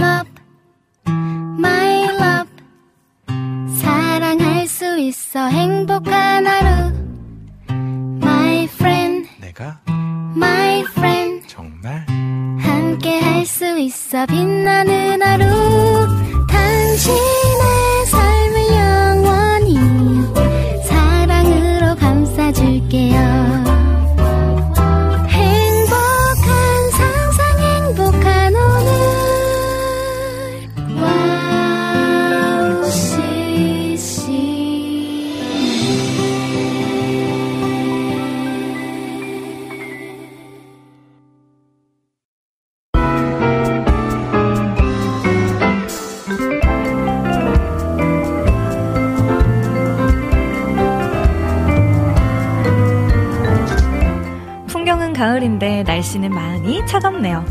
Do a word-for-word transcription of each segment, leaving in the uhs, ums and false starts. love, my love. 사랑할 수 있어 행복한 하루. My friend. 내가. My friend. 정말. 함께 할 수 있어 빛나는 하루. 당신의 삶을 영원히 사랑으로 감싸줄게요. 가을인데 날씨는 많이 차갑네요.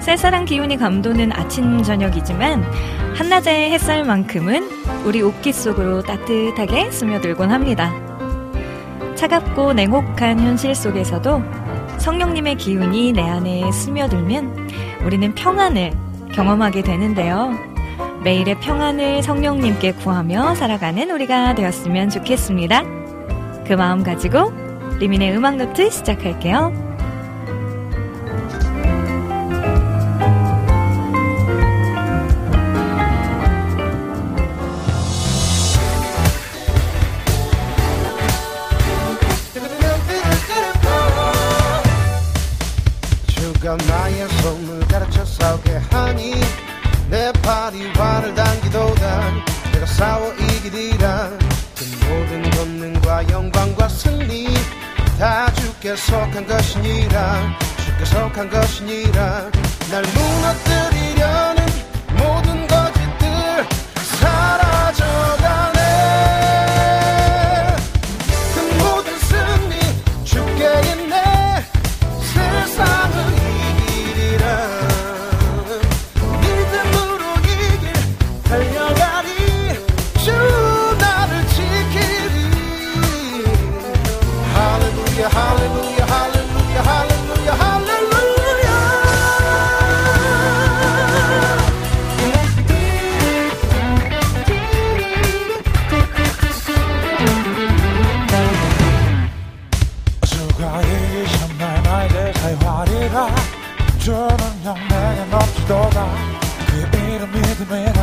쌀쌀한 기운이 감도는 아침 저녁이지만 한낮의 햇살만큼은 우리 옷깃 속으로 따뜻하게 스며들곤 합니다. 차갑고 냉혹한 현실 속에서도 성령님의 기운이 내 안에 스며들면 우리는 평안을 경험하게 되는데요. 매일의 평안을 성령님께 구하며 살아가는 우리가 되었으면 좋겠습니다. 그 마음 가지고 리민의 음악노트 시작할게요. 주가 나의 손을 가르쳐 싸우게 하니 내 발이 활을 당기도다. 내가 싸워 이기리라. 그 모든 권능과 영광과 승리 다 주께 속한 것이니라. 주께 속한 것이니라. 날 무너뜨리려는 모든 거짓들 사라져가네. 그 모든 승리 주께 있네. 세상은 이기리라. 믿음으로 이 길 달려가리. 주 할렐루야 할렐루야 할렐루야 할렐루야. 수가 이기신 날 나에게 사유하리라. 주는 영 내게 넘치도다. 그 이름 믿음이라.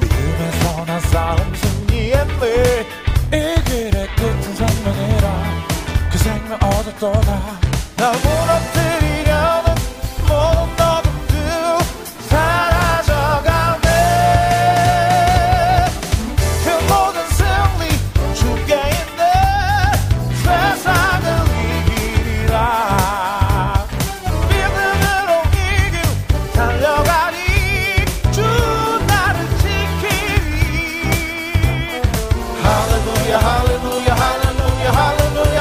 믿음에서 난 싸움 승리했네. 이 길의 끝은 생명이라. 그 생명 얻었도다. 나 무너뜨리려는 모든 어둠도 사라져가네. 그 모든 승리 주께 있네. 세상을 이기리라. 믿음으로 이길 달려가리. 주 나를 지키리. 할렐루야 할렐루야 할렐루야 할렐루야 할렐루야. Hallelujah.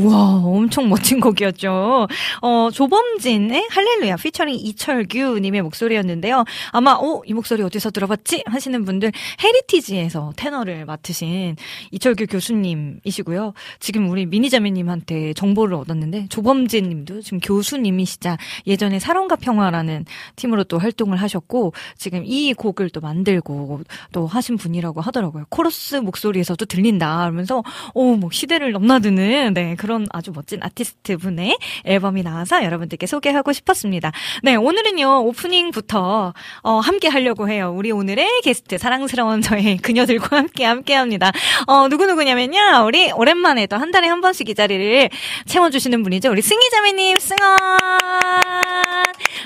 우와, 엄청 멋진 곡이었죠. 어, 조범진의 할렐루야 피처링 이철규 님의 목소리였는데요. 아마 어, 이 목소리 어디서 들어봤지? 하시는 분들, 헤리티지에서 테너를 맡으신 이철규 교수님이시고요. 지금 우리 미니자매님한테 정보를 얻었는데, 조범진 님도 지금 교수님이시자 예전에 사랑과 평화라는 팀으로 또 활동을 하셨고, 지금 이 곡을 또 만들고 또 하신 분이라고 하더라고요. 코러스 목소리에서도 들린다 하면서 오, 뭐 시대를 넘나드는 네, 그런 아주 멋진 아티스트 분의 앨범이 나와서 여러분들께 소개하고 싶었습니다. 네, 오늘은요 오프닝부터 어, 함께 하려고 해요. 우리 오늘의 게스트 사랑스러운 저의 그녀들과 함께 함께합니다. 어, 누구누구냐면요, 우리 오랜만에 또 한 달에 한 번씩 이 자리를 채워주시는 분이죠. 우리 승희자매님 승원.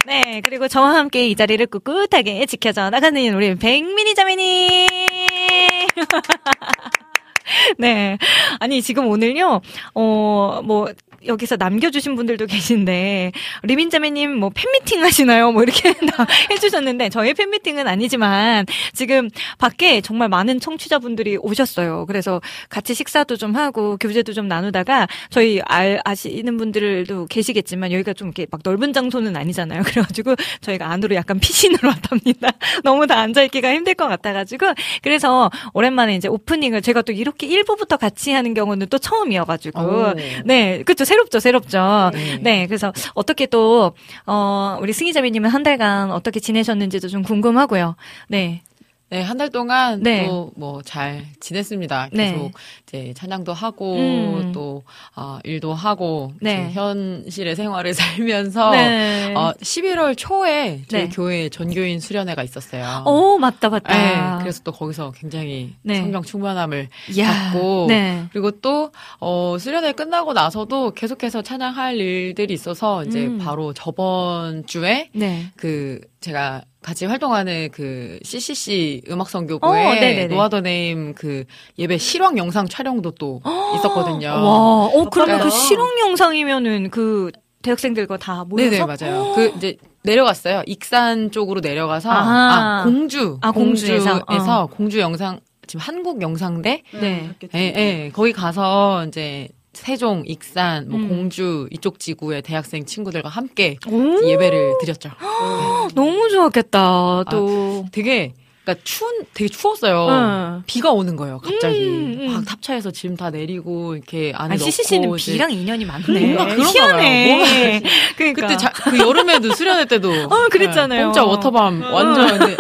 네, 그리고 저와 함께 이 자리를 꿋꿋하게 지켜져 나가는 우리 백민희자매님. 네. 아니, 지금 오늘요, 어, 뭐, 여기서 남겨주신 분들도 계신데, 리민자매님, 뭐, 팬미팅 하시나요? 뭐, 이렇게 해주셨는데, 저의 팬미팅은 아니지만, 지금 밖에 정말 많은 청취자분들이 오셨어요. 그래서 같이 식사도 좀 하고, 교제도 좀 나누다가, 저희 알, 아시는 분들도 계시겠지만, 여기가 좀 이렇게 막 넓은 장소는 아니잖아요. 그래가지고, 저희가 안으로 약간 피신으로 왔답니다. 너무 다 앉아있기가 힘들 것 같아가지고, 그래서 오랜만에 이제 오프닝을 제가 또 이렇게 일 부부터 같이 하는 경우는 또 처음이어가지고, 오. 네. 그쵸. 새롭죠, 새롭죠. 네. 네, 그래서 어떻게 또, 어, 우리 승희자매님은 한 달간 어떻게 지내셨는지도 좀 궁금하고요. 네. 네, 한 달 동안 네. 또 뭐 잘 지냈습니다. 계속 네. 이제 찬양도 하고 음. 또 어, 일도 하고 네. 현실의 생활을 살면서 네. 어, 십일월 초에 저희 네. 교회 전교인 수련회가 있었어요. 오, 맞다, 맞다. 네, 그래서 또 거기서 굉장히 네. 성령 충만함을 받고 네. 그리고 또 어, 수련회 끝나고 나서도 계속해서 찬양할 일들이 있어서 이제 음. 바로 저번 주에 네. 그 제가 같이 활동하는 그 씨씨씨 음악선교부의 노아더네임 그 예배 실황 영상 촬영도 또 어, 있었거든요. 와, 어, 그러면 그 실황 영상이면은 그 대학생들과 다 모여서? 네네, 맞아요. 오. 그 이제 내려갔어요. 익산 쪽으로 내려가서 아, 아 공주, 아, 공주에서, 공주에서 어. 공주 영상, 지금 한국 영상대? 네. 예, 예, 거기 가서 이제 세종, 익산, 뭐 음. 공주 이쪽 지구의 대학생 친구들과 함께 예배를 드렸죠. 네. 너무 좋았겠다. 또 아, 되게 그러니까 추운 되게 추웠어요. 어. 비가 오는 거예요. 갑자기 음, 음. 막 탑차에서 짐 다 내리고 이렇게 안에 넣고. 씨씨씨는 비랑 인연이 많네. 뭔가 희한해. 그러니까. 그때 자, 그 여름에도 수련회 때도 어, 그랬잖아요. 네, 공짜 워터밤 어. 완전. 근데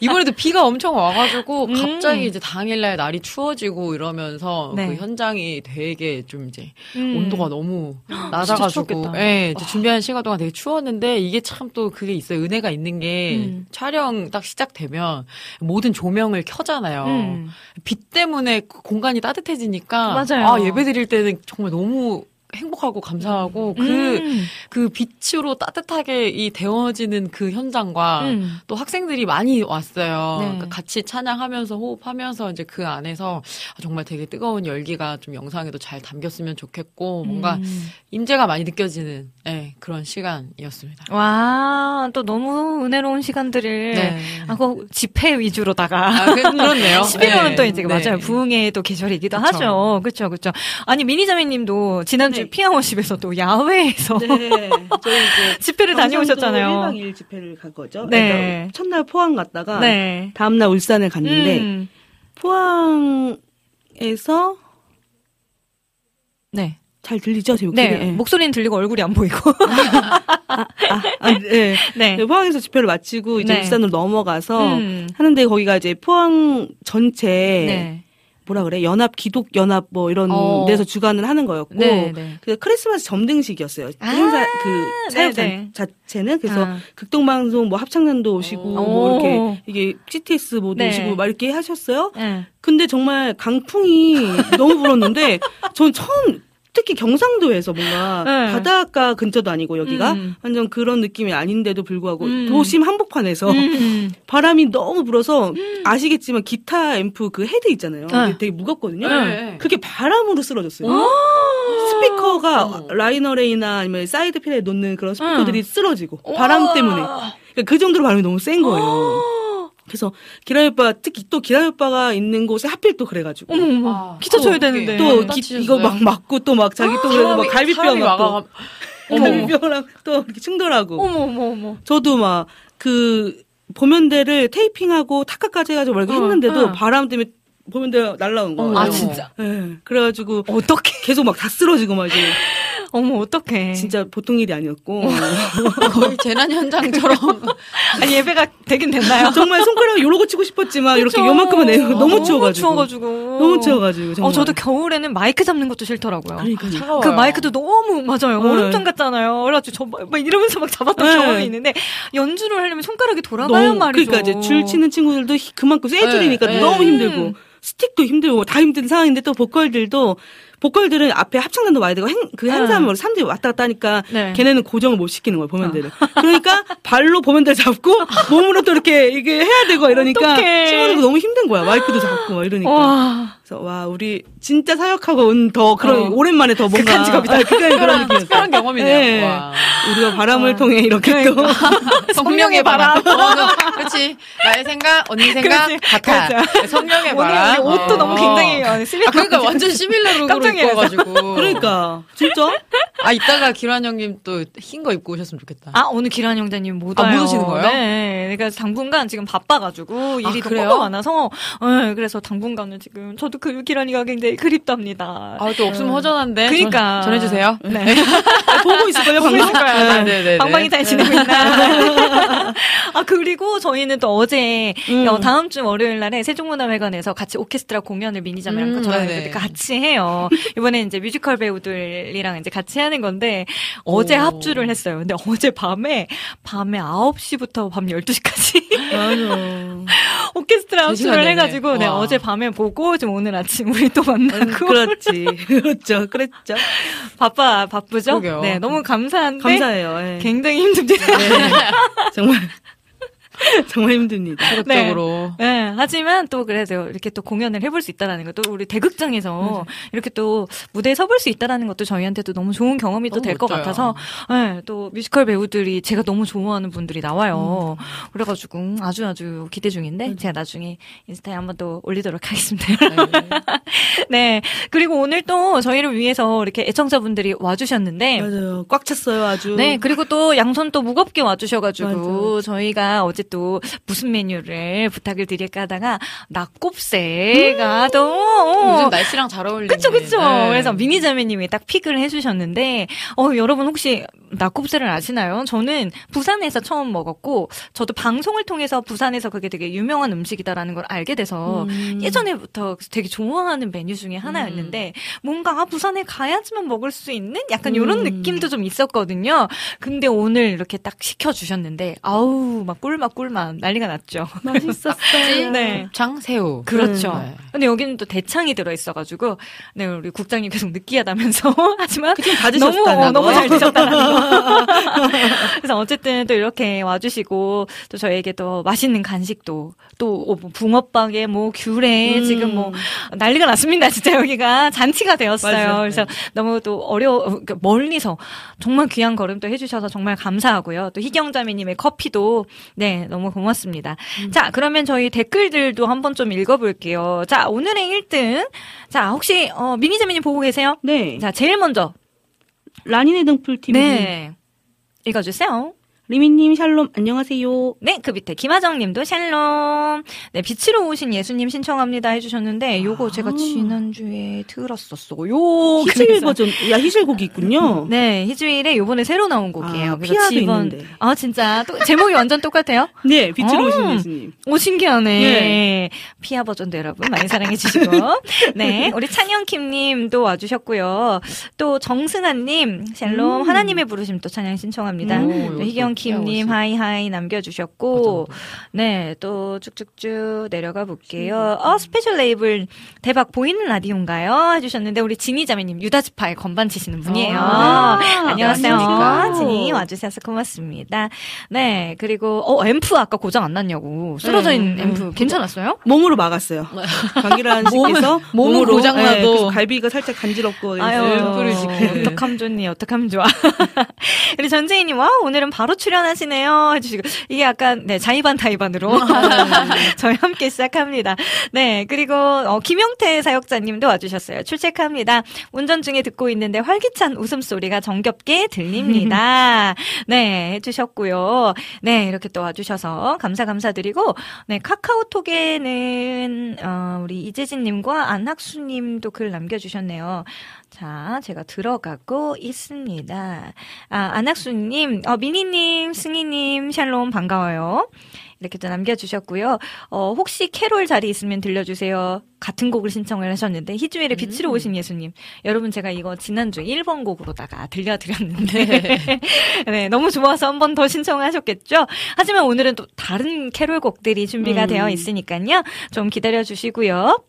이번에도 비가 엄청 와가지고 갑자기 음. 이제 당일날 날이 추워지고 이러면서 네. 그 현장이 되게 좀 이제 음. 온도가 너무 낮아가지고 예, 이제 준비하는 시간 동안 되게 추웠는데 이게 참 또 그게 있어요. 은혜가 있는 게 음. 촬영 딱 시작되면 모든 조명을 켜잖아요. 음. 비 때문에 공간이 따뜻해지니까 맞아요. 아, 예배 드릴 때는 정말 너무 행복하고 감사하고 그, 음. 그 빛으로 따뜻하게 이 데워지는 그 현장과 음. 또 학생들이 많이 왔어요. 네. 그러니까 같이 찬양하면서 호흡하면서 이제 그 안에서 정말 되게 뜨거운 열기가 좀 영상에도 잘 담겼으면 좋겠고 뭔가 음. 임재가 많이 느껴지는 네, 그런 시간이었습니다. 와, 또 너무 은혜로운 시간들을 네. 아, 그 집회 위주로다가 아, 그렇네요. 십일월은 네. 또 이제 네. 맞아요. 부흥의 또 계절이기도 그쵸. 하죠. 그렇죠, 그렇죠. 아니 미니자매님도 지난주 네. 피아노십에서 또 야외에서 네. 저희 이제 집회를 다녀오셨잖아요. 일 박 이일 집회를 간 거죠. 네. 그러니까 첫날 포항 갔다가 네. 다음날 울산을 갔는데 음. 포항에서 네. 잘 들리죠? 제 목소리? 네. 네. 목소리는 들리고 얼굴이 안 보이고. 아, 아, 아, 아, 네. 네. 포항에서 집회를 마치고 이제 네. 울산으로 넘어가서 음. 하는데 거기가 이제 포항 전체 네. 뭐라 그래? 연합, 기독, 연합, 뭐, 이런 어. 데서 주관을 하는 거였고, 네, 네. 그 크리스마스 점등식이었어요. 아~ 행사, 그, 사역 네, 네. 자체는. 그래서 아. 극동방송, 뭐, 합창단도 오시고, 오. 뭐, 이렇게, 이게, 씨티에스 모두 네. 오시고, 막 이렇게 하셨어요. 네. 근데 정말 강풍이 너무 불었는데, 전 처음, 특히 경상도에서 뭔가 네. 바닷가 근처도 아니고 여기가 음. 완전 그런 느낌이 아닌데도 불구하고 음. 도심 한복판에서 음. 바람이 너무 불어서 음. 아시겠지만 기타 앰프 그 헤드 있잖아요. 네. 되게 무겁거든요. 네. 그게 바람으로 쓰러졌어요. 스피커가 어. 라이너레이나 아니면 사이드 필에 놓는 그런 스피커들이 어. 쓰러지고 바람 때문에. 그러니까 그 정도로 바람이 너무 센 거예요. 그래서 기라이 오빠, 특히 또 기라이 오빠가 있는 곳에 하필 또 그래가지고 어머 아, 기차 쳐야 되는데 또 기, 이거 막 맞고 또 막 자기 또 그래서 막 갈비뼈 막 또 갈비뼈랑 또 이렇게 충돌하고 어머 어머 어머 저도 막 그 보면대를 테이핑하고 탁카까지 해가지고 막 어, 했는데도 어. 바람 때문에 보면대 날라온 거예요. 아 진짜? 네. 그래가지고 어떻게 계속 막 다 쓰러지고 막 이제. 어머 어떡해. 진짜 보통 일이 아니었고 거의 재난 현장처럼 아니 예배가 되긴 됐나요? 정말 손가락을 요러고 치고 싶었지만 그쵸? 이렇게 요만큼은 내요. 너무 아, 추워가지고 너무 추워가지고 너무 추워가지고 정말. 어, 저도 겨울에는 마이크 잡는 것도 싫더라고요. 그러니까 아, 그 마이크도 너무 맞아요. 네. 얼음장 같잖아요. 그래가지고 저 막 이러면서 막 잡았던 네. 경험이 있는데 연주를 하려면 손가락이 돌아가야 말이죠. 그러니까 이제 줄 치는 친구들도 그만큼 세 줄이니까 네. 너무 네. 힘들고 음. 스틱도 힘들고 다 힘든 상황인데 또 보컬들도 보컬들은 앞에 합창단도 와야 되고 행, 그 행사함으로 사람들이 왔다 갔다 하니까 네. 걔네는 고정을 못 시키는 거예요. 보면대를. 어. 그러니까 발로 보면대를 잡고 몸으로 또 이렇게 이게 해야 되고 이러니까 친구들도 너무 힘든 거야. 마이크도 잡고 막 이러니까. 와. 그래서 와 우리 진짜 사역하고 온 더 그런 어. 오랜만에 더 뭔가 극한 직업이다. 그런, 그런 느낌. 특별한 경험이네요. 네. 와. 우리가 바람을 와. 통해 이렇게 그러니까. 또 성령의 바람. 어, 그렇지. 나의 생각, 언니 생각 같아. 성령의 바람. 언니, 언니 옷도 어. 너무 굉장히 어. 시밀러. 아, 그러니까 완전 시밀러로. 입고 그러니까 진짜? 아 이따가 기란 형님 또 흰 거 입고 오셨으면 좋겠다. 아 오늘 기란 형님 못 와요. 아, 못 오시는 거예요? 네, 그러니까 당분간 지금 바빠가지고 일이 아, 너무 많아서, 네, 그래서 당분간은 지금 저도 그 기란이가 굉장히 그립답니다. 아 또 없으면 음. 허전한데. 그러니까 전, 전해주세요. 네. 네. 아, 보고 있을걸요 방금. 네, 네, 네. 방방이 잘 지내고 있나. 아 그리고 저희는 또 어제 음. 어, 다음 주 월요일 날에 세종문화회관에서 같이 오케스트라 공연을 미니자매랑 음, 저랑 네. 같이 해요. 이번에 이제 뮤지컬 배우들이랑 이제 같이 하는 건데 어제 오. 합주를 했어요. 근데 어제 밤에 밤에 아홉 시부터 밤 열두 시까지 오케스트라 합주를 해 가지고 네, 어제 밤에 보고 지금 오늘 아침 우리 또 만나고 음, 그렇지. 그렇죠. 그랬죠. 바빠 바쁘죠? 그러게요. 네, 너무 감사한데 감사해요. 네. 굉장히 힘듭니다. 네. 정말 정말 힘듭니다. 체력적으로. 네. 네. 하지만 또 그래도 이렇게 또 공연을 해볼 수 있다라는 것도 우리 대극장에서 네. 이렇게 또 무대에 서볼 수 있다라는 것도 저희한테도 너무 좋은 경험이 또 될 것 같아서 네. 또 뮤지컬 배우들이 제가 너무 좋아하는 분들이 나와요. 음. 그래가지고 아주 아주 기대 중인데 음. 제가 나중에 인스타에 한번 또 올리도록 하겠습니다. 네. 네. 그리고 오늘 또 저희를 위해서 이렇게 애청자분들이 와주셨는데 맞아요. 꽉 찼어요. 아주. 네. 그리고 또 양손 또 무겁게 와주셔가지고 맞아요. 저희가 어제 또 무슨 메뉴를 부탁을 드릴까 하다가 낙곱새가 음~ 또 요즘 날씨랑 잘 어울리네. 그쵸 그쵸. 네. 그래서 미니자매님이 딱 픽을 해주셨는데 어 여러분 혹시 낙곱새를 아시나요? 저는 부산에서 처음 먹었고 저도 방송을 통해서 부산에서 그게 되게 유명한 음식이다라는 걸 알게 돼서 음. 예전에부터 되게 좋아하는 메뉴 중에 하나였는데 음. 뭔가 아, 부산에 가야지만 먹을 수 있는 약간 이런 음. 느낌도 좀 있었거든요. 근데 오늘 이렇게 딱 시켜주셨는데 아우 막 꿀맛 꿀맛 난리가 났죠. 맛있었어요. 네. 곱창 새우. 그렇죠. 음. 근데 여기는 또 대창이 들어있어가지고 네 우리 국장님 계속 느끼하다면서 하지만 다 너무 어, 너무 잘 드셨다. 그래서 어쨌든 또 이렇게 와주시고 또 저에게 또 맛있는 간식도 또 붕어빵에 뭐 귤에 음. 지금 뭐 난리가 났습니다. 진짜 여기가 잔치가 되었어요. 맞아요. 그래서 네. 너무 또 어려 멀리서 정말 귀한 걸음도 해주셔서 정말 감사하고요. 또 희경자매님의 커피도 네. 너무 고맙습니다. 음. 자, 그러면 저희 댓글들도 한번 좀 읽어볼게요. 자, 오늘의 일 등. 자, 혹시 어, 미니자매님 보고 계세요? 네. 자, 제일 먼저 라니네 등풀 팀. 네. 읽어주세요. 리민님 샬롬 안녕하세요. 네, 그 밑에 김하정님도 샬롬. 네, 빛으로 오신 예수님 신청합니다 해주셨는데 요거 아~ 제가 지난주에 들었었어요. 희주일 버전, 야 희주일곡이 있군요. 네, 희주일의 요번에 새로 나온 곡이에요. 아, 그래서 지번 있는데. 아 진짜 또, 제목이 완전 똑같아요. 네, 빛으로 오, 오신 예수님. 오 신기하네. 네. 피아 버전도 여러분 많이 사랑해 주시고. 네, 우리 찬영킴님도 와주셨고요. 또 정승아님 샬롬 음. 하나님의 부르심 또 찬양 신청합니다. 오, 희경 김님 하이하이 남겨주셨고 네 또 쭉쭉쭉 내려가 볼게요. 어 스페셜 레이블 대박 보이는 라디오인가요? 해주셨는데 우리 지니자매님 유다지파에 건반 치시는 분이에요. 아, 안녕하세요. 지니 와주셔서 고맙습니다. 네 그리고 어 앰프 아까 고장 안 났냐고 쓰러져 있는 네. 앰프 괜찮았어요? 몸으로 막았어요. 강기란 씨께서 몸으로, 몸으로 고장 나도 네, 갈비가 살짝 간지럽고 앰프를 짓고 어떡함 좋니 어떡함 좋아. 우리 전재희님 와 오늘은 바로 출연하시네요 해주시고, 이게 약간 네 자의반 타의반으로 저희 함께 시작합니다. 네, 그리고 어, 김영태 사역자님도 와주셨어요. 출첵합니다. 운전 중에 듣고 있는데 활기찬 웃음소리가 정겹게 들립니다. 네, 해주셨고요. 네, 이렇게 또 와주셔서 감사 감사드리고, 네, 카카오톡에는 어, 우리 이재진님과 안학수님도 글 남겨주셨네요. 자, 제가 들어가고 있습니다. 아, 안학수님, 어, 미니님, 승희님, 샬롬 반가워요. 이렇게 또 남겨주셨고요. 어, 혹시 캐롤 자리 있으면 들려주세요. 같은 곡을 신청을 하셨는데, 희주일의 빛으로 오신 예수님. 여러분, 제가 이거 지난주에 일 번 곡으로다가 들려드렸는데, 네, 너무 좋아서 한 번 더 신청하셨겠죠? 하지만 오늘은 또 다른 캐롤 곡들이 준비가 음. 되어 있으니까요. 좀 기다려주시고요.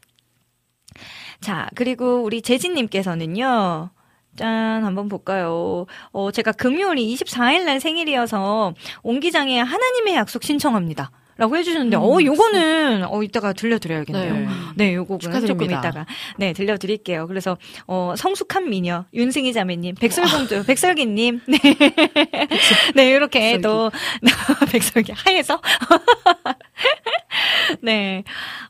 자, 그리고 우리 재진님께서는요. 짠, 한번 볼까요? 어, 제가 금요일이 이십사일날 생일이어서 옹기장에 하나님의 약속 신청합니다. 라고 해주셨는데, 음, 어, 요거는, 어, 이따가 들려드려야겠네요. 네, 네 요 곡은 조금 이따가, 네, 들려드릴게요. 그래서, 어, 성숙한 미녀, 윤승희 자매님, 백설공주, 백설기님, 네. 네, 요렇게 또, 백설기 하에서. 네.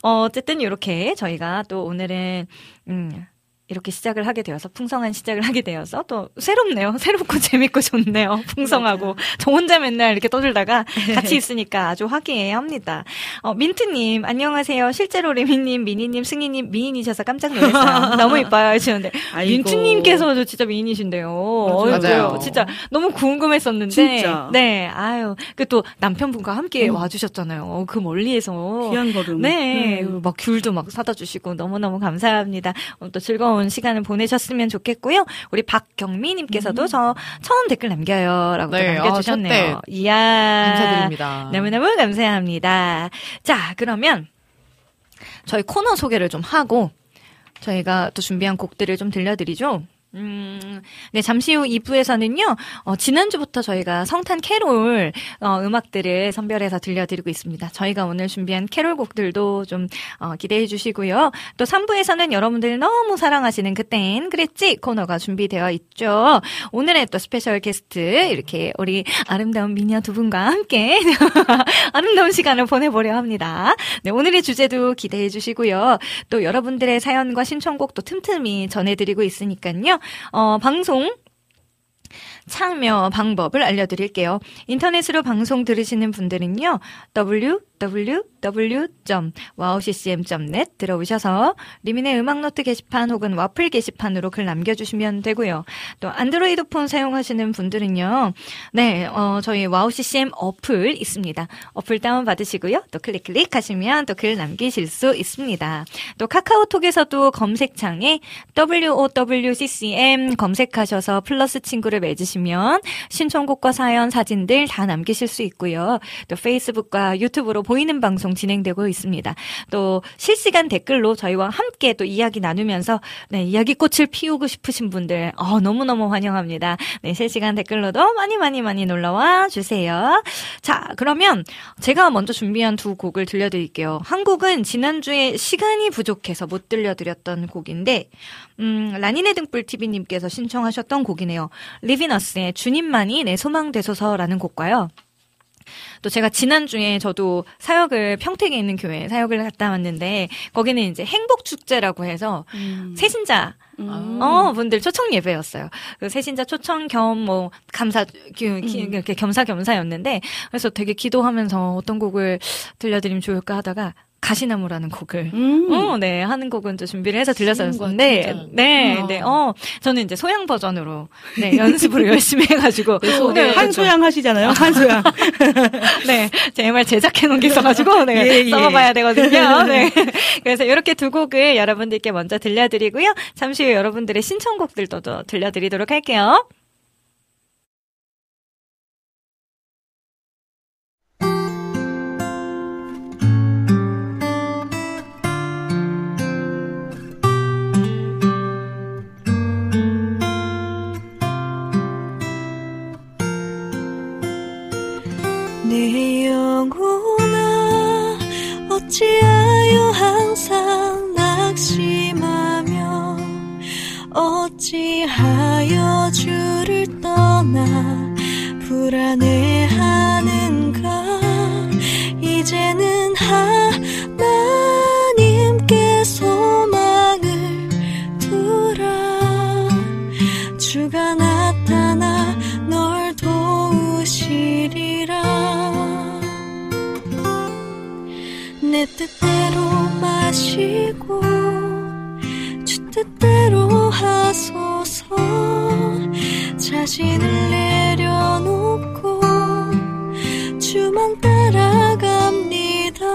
어, 어쨌든 요렇게 저희가 또 오늘은, 음, 이렇게 시작을 하게 되어서, 풍성한 시작을 하게 되어서, 또, 새롭네요. 새롭고 재밌고 좋네요. 풍성하고. 저 혼자 맨날 이렇게 떠들다가 같이 있으니까 아주 화기애애합니다. 어, 민트님, 안녕하세요. 실제로 리미님, 미니님, 승희님, 미인이셔서 깜짝 놀랐어요. 너무 이뻐요. 하시는데. 민트님께서도 진짜 미인이신데요. 맞아요. 맞아요. 진짜 너무 궁금했었는데. 진짜. 네, 아유. 그 또 남편분과 함께 음. 와주셨잖아요. 그 멀리에서. 귀한 걸음. 네. 음. 막 귤도 막 사다 주시고 너무너무 감사합니다. 또 즐거운 시간을 보내셨으면 좋겠고요. 우리 박경미님께서도 음. 저 처음 댓글 남겨요라고 네, 남겨주셨네요. 아, 이야, 감사드립니다. 너무너무 감사합니다. 자, 그러면 저희 코너 소개를 좀 하고 저희가 또 준비한 곡들을 좀 들려드리죠. 음, 네, 잠시 후 이 부에서는요, 어, 지난주부터 저희가 성탄 캐롤, 어, 음악들을 선별해서 들려드리고 있습니다. 저희가 오늘 준비한 캐롤 곡들도 좀, 어, 기대해 주시고요. 또 삼 부에서는 여러분들이 너무 사랑하시는 그땐 그랬지 코너가 준비되어 있죠. 오늘의 또 스페셜 게스트, 이렇게 우리 아름다운 미녀 두 분과 함께 아름다운 시간을 보내보려 합니다. 네, 오늘의 주제도 기대해 주시고요. 또 여러분들의 사연과 신청곡도 틈틈이 전해드리고 있으니까요. 어, 방송 참여 방법을 알려드릴게요. 인터넷으로 방송 들으시는 분들은요, 더블유 더블유 더블유 점 와우씨씨엠 점 넷 들어오셔서 리민의 음악노트 게시판 혹은 와플 게시판으로 글 남겨주시면 되고요. 또 안드로이드 폰 사용하시는 분들은요, 네, 어, 저희 와우씨씨엠 어플 있습니다. 어플 다운받으시고요. 또 클릭 클릭하시면 또 글 남기실 수 있습니다. 또 카카오톡에서도 검색창에 더블유 오 더블유 씨씨엠 검색하셔서 플러스 친구를 맺으시면 신청곡과 사연, 사진들 다 남기실 수 있고요. 또 페이스북과 유튜브로 보이는 방송 진행되고 있습니다. 또 실시간 댓글로 저희와 함께 또 이야기 나누면서, 네, 이야기꽃을 피우고 싶으신 분들, 어, 너무너무 환영합니다. 네, 실시간 댓글로도 많이 많이 많이 놀러와 주세요. 자, 그러면 제가 먼저 준비한 두 곡을 들려드릴게요. 한 곡은 지난주에 시간이 부족해서 못 들려드렸던 곡인데, 음, 라니네 등불티비님께서 신청하셨던 곡이네요. 리비너스의 주님만이 내 소망되소서라는 곡과요. 또 제가 지난주에 저도 사역을, 평택에 있는 교회 사역을 갔다 왔는데, 거기는 이제 행복축제라고 해서 음. 새신자 음. 어, 분들 초청 예배였어요. 그 새신자 초청 겸, 뭐, 감사, 기, 기, 음. 이렇게 겸사겸사였는데, 그래서 되게 기도하면서 어떤 곡을 들려드리면 좋을까 하다가, 가시나무라는 곡을, 음. 어, 네, 하는 곡은 또 준비를 해서 들렸었는데, 네, 네, 네, 어, 저는 이제 소향 버전으로, 네, 연습을 열심히 해가지고, 네, 소, 네, 한소향 하시잖아요, 한소향. 네, 제말 제작해놓은 게 있어가지고, 네, 예, 예. 써봐야 되거든요. 네. 그래서 이렇게 두 곡을 여러분들께 먼저 들려드리고요. 잠시 후 여러분들의 신청곡들도 또 들려드리도록 할게요. 내 영혼아, 어찌하여 항상 낙심하며 어찌하여 주를 떠나 불안해하는가 이제는 하나님께 소망을 두라. 주가 나타나 널 도우시리라. 내 뜻대로 마시고 주 뜻대로 하소서. 자신을 내려놓고 주만 따라갑니다.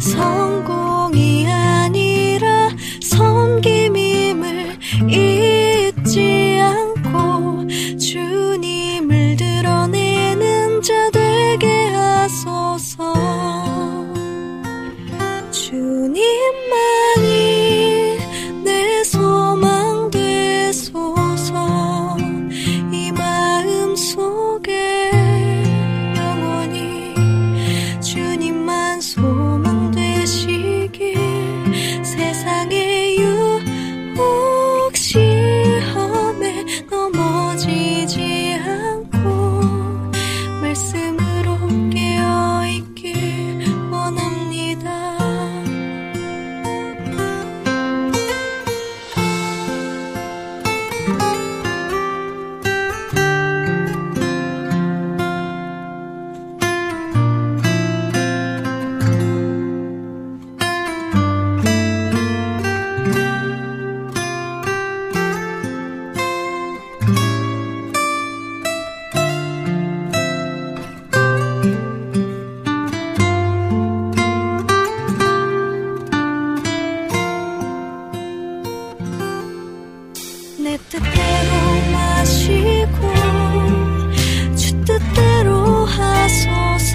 성공이 아니라 섬김임을 잊지 않고 주님을 드러내는 자 되게 하소서. 주님만이 내 소망 되소서. 이 마음 속에 영원히 주님만 소망 되시길. 세상의 유혹 시험에 넘어지지 않고 말씀으로 깨어있길 원합니다. 내 뜻대로 마시고 주 뜻대로 하소서.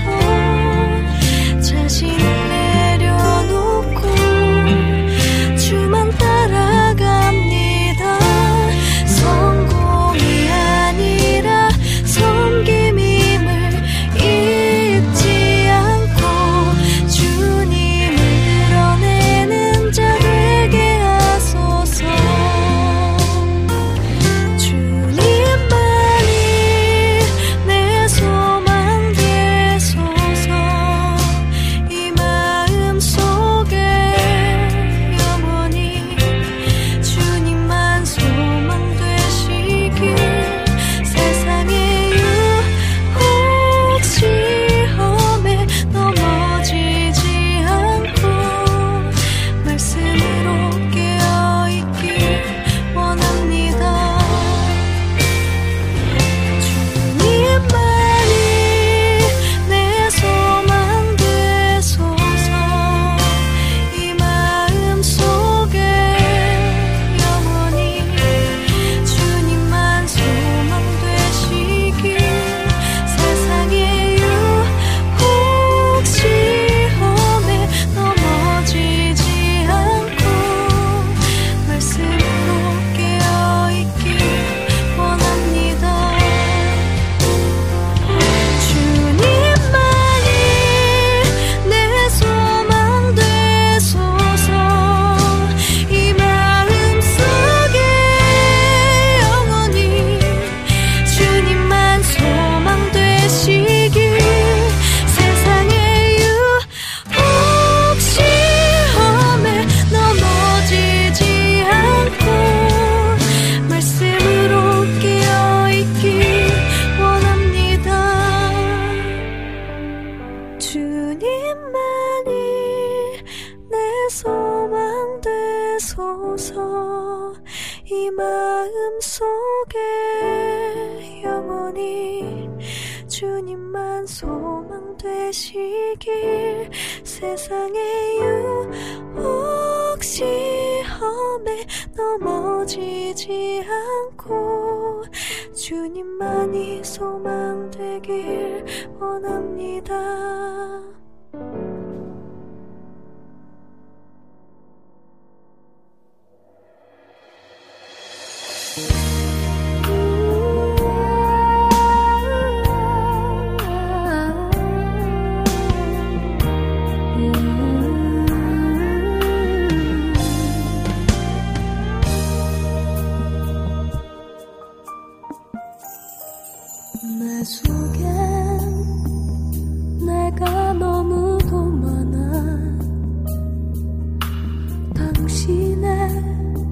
자신을 내려놓고 주만 따라갑니다. 성공이 아니라 섬김임을 잊지 않고 주님을 드러내는 자 되게 하소서. 주님만이 내 소망 되소서. 이 마음 속에 영원히 주님만 소망 되시길. 세상의 유혹 시험에 넘어지지 않고 말씀으로 깨어있길 원합니다. 주님만이 내 소망 되소서. 이 마음 속에 영원히 주님만 소망 되시길. 세상의 유혹 시험에 넘어지지 않고 말씀으로 깨어있길 원합니다. 주님만이 내 소망 되소서. 이 마음 속에 영원히 주님만 소망 되시길. 세상의 유혹 시험에 넘어지지 않고 말씀으로 깨어있길 원합니다. 주님만이 내 소망 되소서. 이 마음 속에 영원히 주님만 소망 되시길. 세상의 유혹 시험에 넘어지지 않고 주님만이 소망 되길 원합니다. 맘에 속엔 내가 너무도 많아. 당신의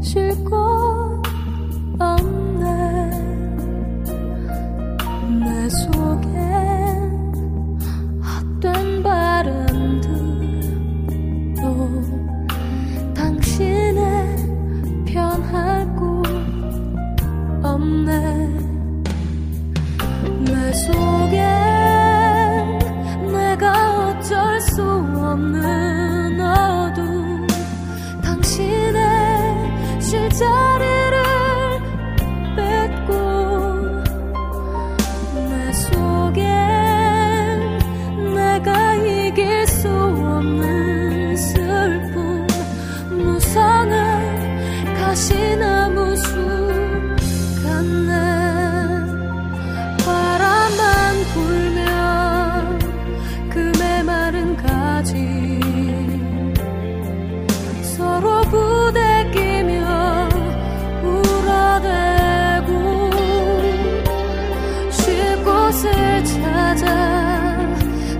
쉴 곳 없네. 내 속엔 헛된 바람들로 당신의 편할 곳 없네. 내 속엔 내가 어쩔 수 없는 어둠, 당신의 쉴 자리를 뺏고. 내 속엔 내가 이길 수 없는 슬픔, 무성한 가시나무 숲 같네.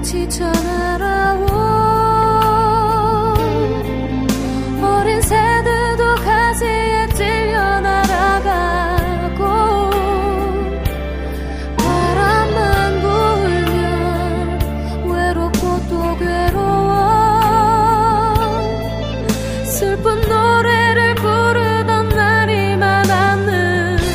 지쳐 날아온 어린 새들도 가지에 찔려 날아가고, 바람만 불면 외롭고 또 괴로워. 슬픈 노래를 부르던 날이 많았는데.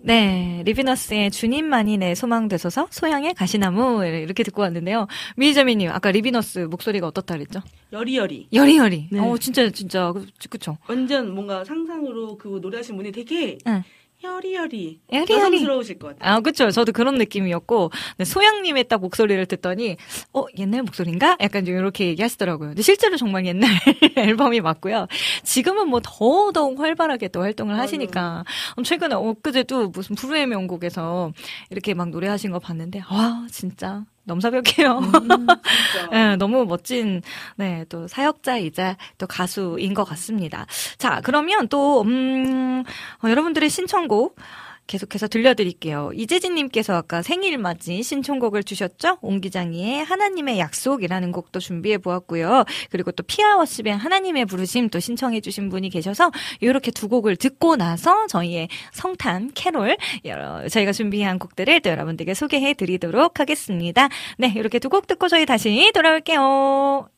네, 리비너스의 주님만이 내 소망되소서, 소향의 가시나무, 이렇게 듣고 왔는데요. 미니저미님, 아까 리비너스 목소리가 어떻다 그랬죠? 여리여리. 여리여리. 네. 어, 진짜 진짜 그, 그쵸. 완전 뭔가 상상으로 그 노래하신 분이 되게 응. 여리여리. 여리여리. 여성스러우실 것 같아요. 아, 그쵸. 저도 그런 느낌이었고, 네, 소향님의 딱 목소리를 듣더니, 어, 옛날 목소리인가? 약간 좀 이렇게 얘기하시더라고요. 근데 실제로 정말 옛날 앨범이 맞고요. 지금은 뭐 더더욱 활발하게 또 활동을 맞아요. 하시니까. 최근에 엊그제도 무슨 불후의 명곡에서 이렇게 막 노래하신 거 봤는데, 와, 진짜. 넘사벽이에요. 음, 네, 너무 멋진, 네, 또 사역자이자 또 가수인 것 같습니다. 자, 그러면 또, 음, 어, 여러분들의 신청곡, 계속해서 들려드릴게요. 이재진님께서 아까 생일맞이 신청곡을 주셨죠? 옹기장이의 하나님의 약속이라는 곡도 준비해보았고요. 그리고 또 피아워십의 하나님의 부르심 또 신청해주신 분이 계셔서 이렇게 두 곡을 듣고 나서 저희의 성탄 캐롤 여러, 저희가 준비한 곡들을 또 여러분들에게 소개해드리도록 하겠습니다. 네, 이렇게 두 곡 듣고 저희 다시 돌아올게요.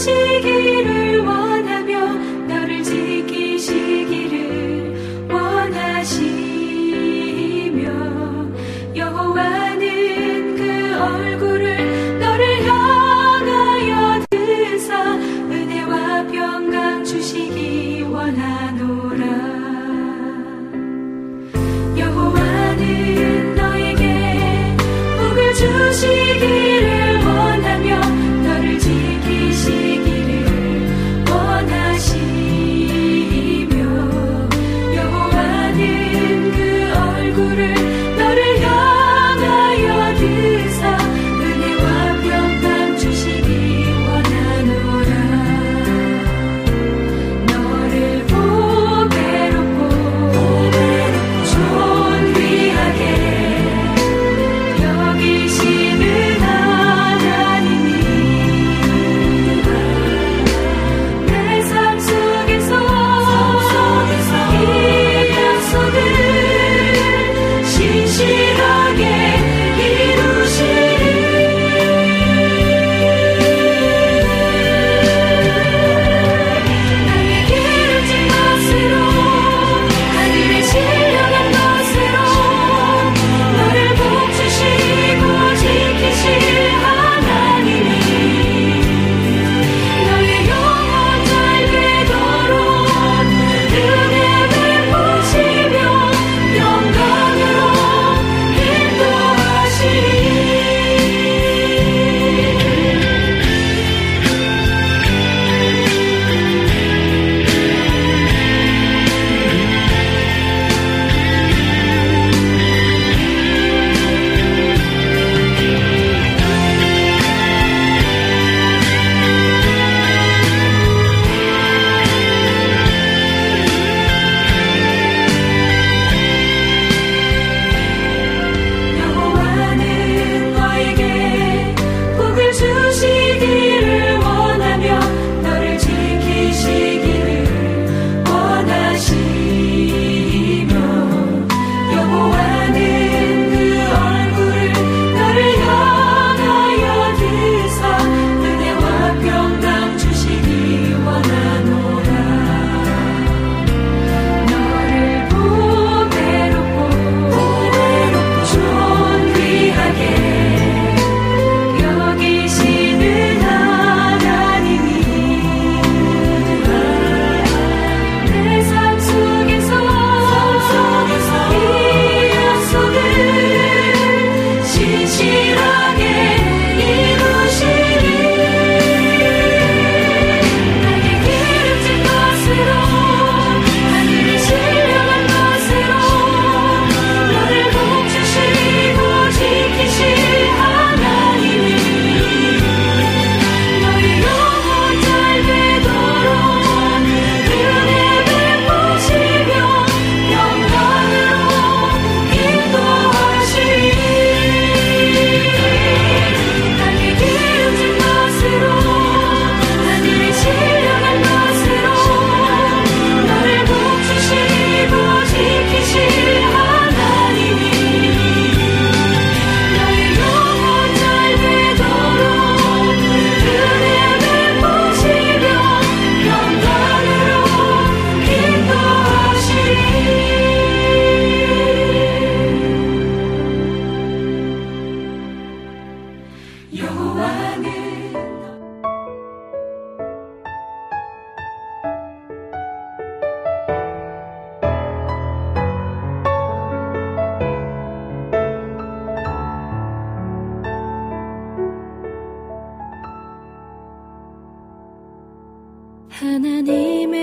주시기를 원하며 너를 지키시기를 원하시며 여호와는 그 얼굴을 너를 향하여 드사 은혜와 평강 주시기 원하노라. 여호와는 너에게 복을 주시기를 원하며 너를 지키시기를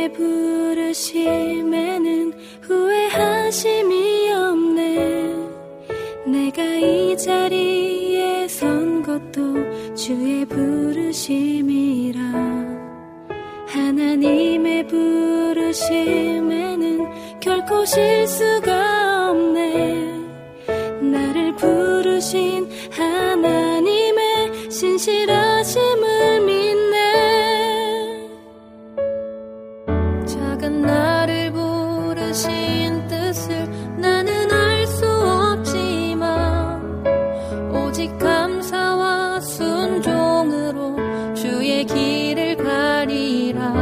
나의 부르심에는 후회하심이 없네. 내가 이 자리에 선 것도 주의 부르심이라. 하나님의 부르심에는 결코 실수가 없네. 나를 부르신 하나님의 신실하심을 믿네. 작은 나를 부르신 뜻을 나는 알 수 없지만 오직 감사와 순종으로 주의 길을 가리라.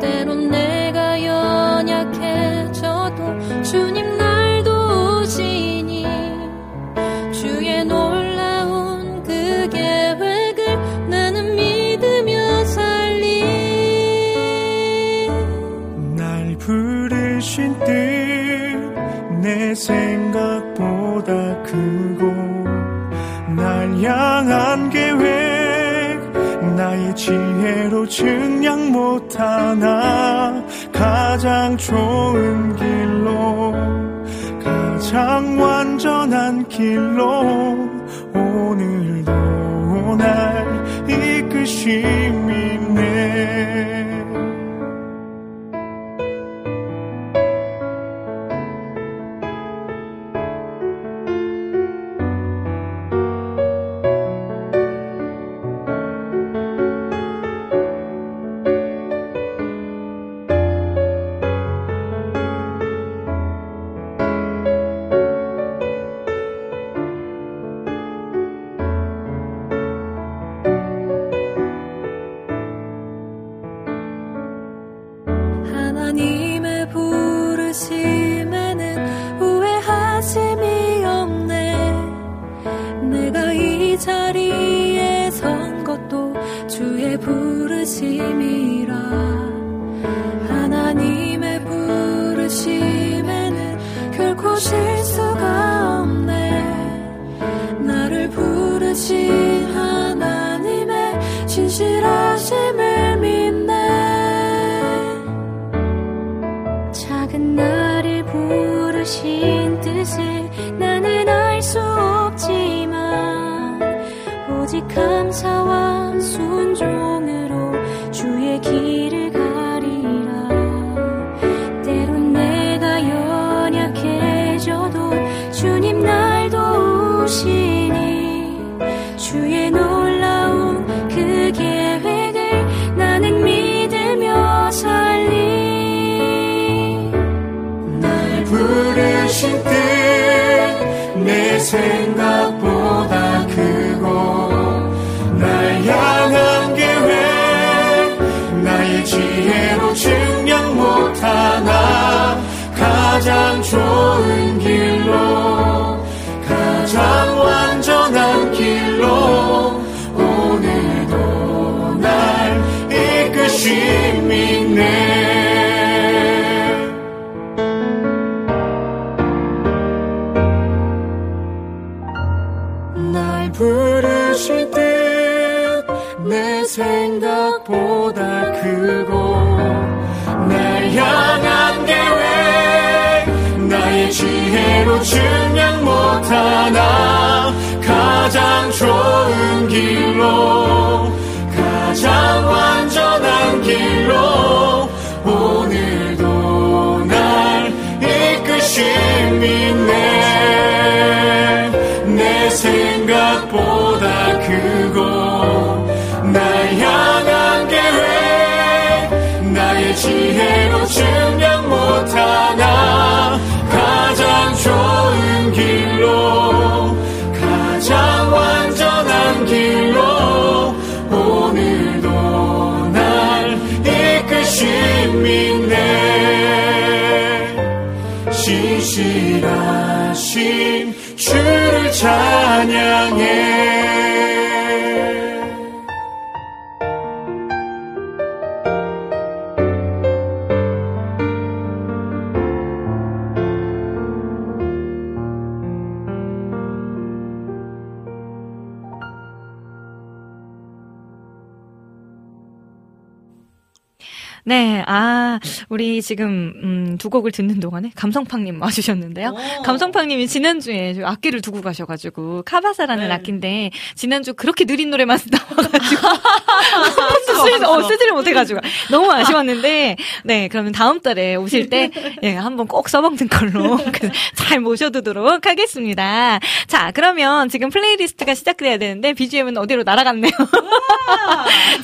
때론 내가 연약해져도 주님 날 도우시니 주의 놀라운 그 계획을 나는 믿으며 살리. 날 부르신 뜻 내 생각보다 크고 날 향한 계획 나의 지혜로 증량 못하나 가장 좋은 길로 가장 완전한 길로 오늘도 날 이끄심이네. 신실하신 주를 찬양해. 네, 아, 우리 지금, 음, 두 곡을 듣는 동안에 감성팡님 와주셨는데요. 오. 감성팡님이 지난주에 악기를 두고 가셔가지고, 카바사라는 네. 악기인데, 지난주 그렇게 느린 노래만 나와가지고, 어, 쓰지를 못해가지고, 너무 아쉬웠는데, 네, 그러면 다음 달에 오실 때, 예, 한번 꼭 써먹는 걸로 잘 모셔두도록 하겠습니다. 자, 그러면 지금 플레이리스트가 시작돼야 되는데, 비지엠은 어디로 날아갔네요.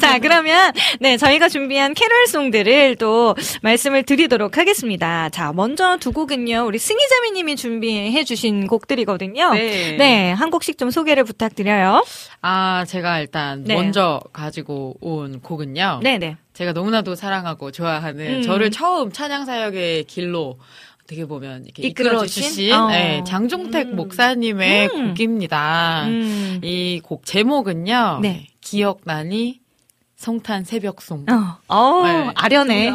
자, 그러면, 네, 저희가 준비한 캐럴송 들을 또 말씀을 드리도록 하겠습니다. 자, 먼저 두 곡은요. 우리 승희자매님이 준비해 주신 곡들이거든요. 네. 네, 한 곡씩 좀 소개를 부탁드려요. 아, 제가 일단 네. 먼저 가지고 온 곡은요. 네네. 제가 너무나도 사랑하고 좋아하는 음. 저를 처음 찬양사역의 길로 되게 보면 이렇게 이끌어 주신 어. 네, 장종택 음. 목사님의 음. 곡입니다. 음. 이 곡 제목은요. 네. 기억나니? 성탄 새벽송. 어, 어 네. 아련해. 어,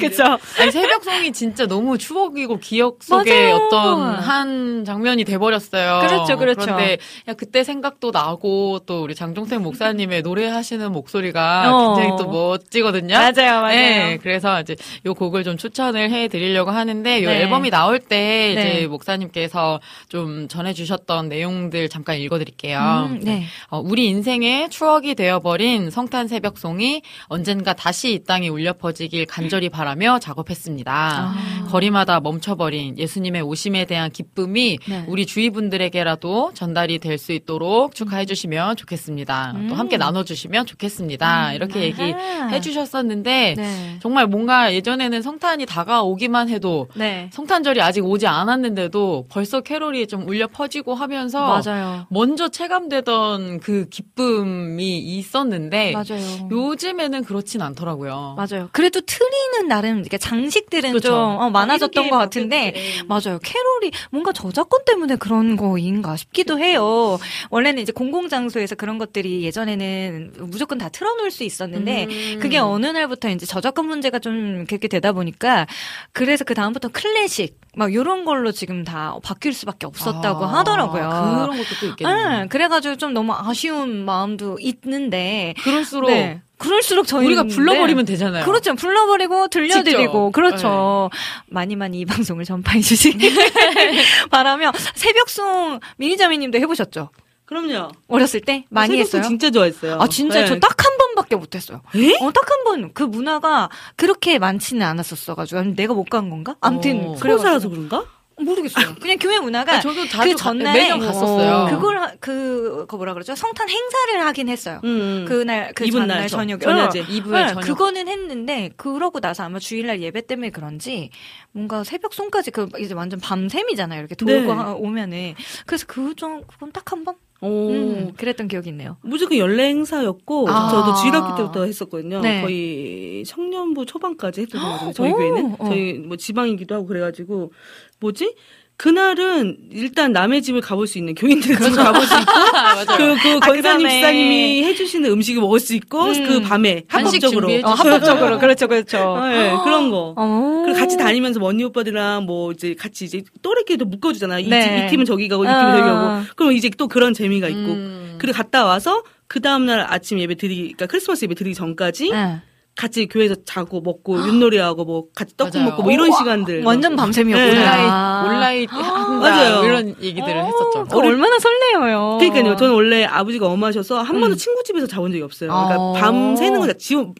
그렇죠. 새벽송이 진짜 너무 추억이고 기억 속에 맞아요. 어떤 한 장면이 돼버렸어요. 그렇죠, 그렇죠. 그런데 야, 그때 생각도 나고 또 우리 장종택 목사님의 노래하시는 목소리가 어. 굉장히 또 멋지거든요. 맞아요, 맞아요. 네, 그래서 이제 요 곡을 좀 추천을 해드리려고 하는데 요 네. 앨범이 나올 때 이제 네. 목사님께서 좀 전해주셨던 내용들 잠깐 읽어드릴게요. 음, 네. 어, 우리 인생의 추억이 되어버린 성 성탄 새벽송이 언젠가 다시 이 땅에 울려 퍼지길 간절히 바라며 작업했습니다. 아. 거리마다 멈춰버린 예수님의 오심에 대한 기쁨이 네. 우리 주위 분들에게라도 전달이 될 수 있도록 축하해 주시면 좋겠습니다. 음. 또 함께 나눠주시면 좋겠습니다. 음. 이렇게 얘기해 주셨었는데 네. 정말 뭔가 예전에는 성탄이 다가오기만 해도 네. 성탄절이 아직 오지 않았는데도 벌써 캐롤이 좀 울려 퍼지고 하면서 맞아요. 먼저 체감되던 그 기쁨이 있었는데 맞아요. 요즘에는 그렇진 않더라고요. 맞아요. 그래도 트리는 나름 이렇게 장식들은 그렇죠. 좀 어, 많아졌던 것 같은데 바뀌었대. 맞아요. 캐롤이 뭔가 저작권 때문에 그런 거인가 싶기도 해요. 원래는 이제 공공장소에서 그런 것들이 예전에는 무조건 다 틀어놓을 수 있었는데 음. 그게 어느 날부터 이제 저작권 문제가 좀 그렇게 되다 보니까 그래서 그 다음부터 클래식 막 이런 걸로 지금 다 바뀔 수밖에 없었다고 아, 하더라고요. 그런 것도 또 있겠네요. 네, 그래가지고 좀 너무 아쉬운 마음도 있는데 그럴수록 네. 그럴수록 저희 우리가 불러버리면 되잖아요. 그렇죠. 불러버리고 들려드리고 직접. 그렇죠. 네. 많이 많이 이 방송을 전파해 주시기 바라며 새벽송 미니자매님도 해보셨죠? 그럼요. 어렸을 때 많이 했어요. 진짜 좋아했어요. 아 진짜 네. 저 딱 한 번밖에 못했어요. 어, 딱 한 번. 그 문화가 그렇게 많지는 않았었어가지고 아니, 내가 못 간 건가? 아무튼 그래서 살아서 그런가? 모르겠어요. 그냥 교회 문화가 저도 자주 그 전날에 매년 갔었어요. 그걸 하, 그, 그 뭐라 그러죠? 성탄 행사를 하긴 했어요. 음, 그날 그 전날 저녁에 전야제 이브의 저녁 그거는 했는데 그러고 나서 아마 주일날 예배 때문에 그런지 뭔가 새벽 송까지 그 이제 완전 밤샘이잖아요. 이렇게 돌고 네. 오면은 그래서 그 좀 그건 딱 한 번. 오, 음, 그랬던 기억이 있네요. 무조건 연례 행사였고 아~ 저도 주일학교 때부터 했었거든요. 네. 거의 청년부 초반까지 했던 거죠. 저희 교회는 저희 뭐 지방이기도 하고 그래가지고 뭐지? 그날은 일단 남의 집을 가볼 수 있는 교인들 집을 가볼 수 있고 그, 그 아, 권사님 집사님이 해주시는 음식을 먹을 수 있고 음. 그 밤에 합법적으로 어, 합법적으로 그렇죠 그렇죠 네, 그런 거 그리고 같이 다니면서 언니 오빠들이랑 뭐 이제 같이 이제 또래끼리도 묶어주잖아 이, 네. 이 팀은 저기 가고 이 팀은 어. 저기 가고 그럼 이제 또 그런 재미가 있고 음. 그리고 갔다 와서 그 다음날 아침 예배 드리 그러니까 크리스마스 예배 드리기 전까지 네. 같이 교회에서 자고 먹고 윷놀이하고 뭐 같이 떡국 맞아요. 먹고 뭐 이런 오, 시간들 완전 밤샘이었구나 네. 온라인 온라인 이런 얘기들을 오, 했었죠. 어, 얼마나 설레요. 그러니까요. 저는 원래 아버지가 엄하셔서 한 음. 번도 친구 집에서 자본 적이 없어요. 그러니까 밤 새는 거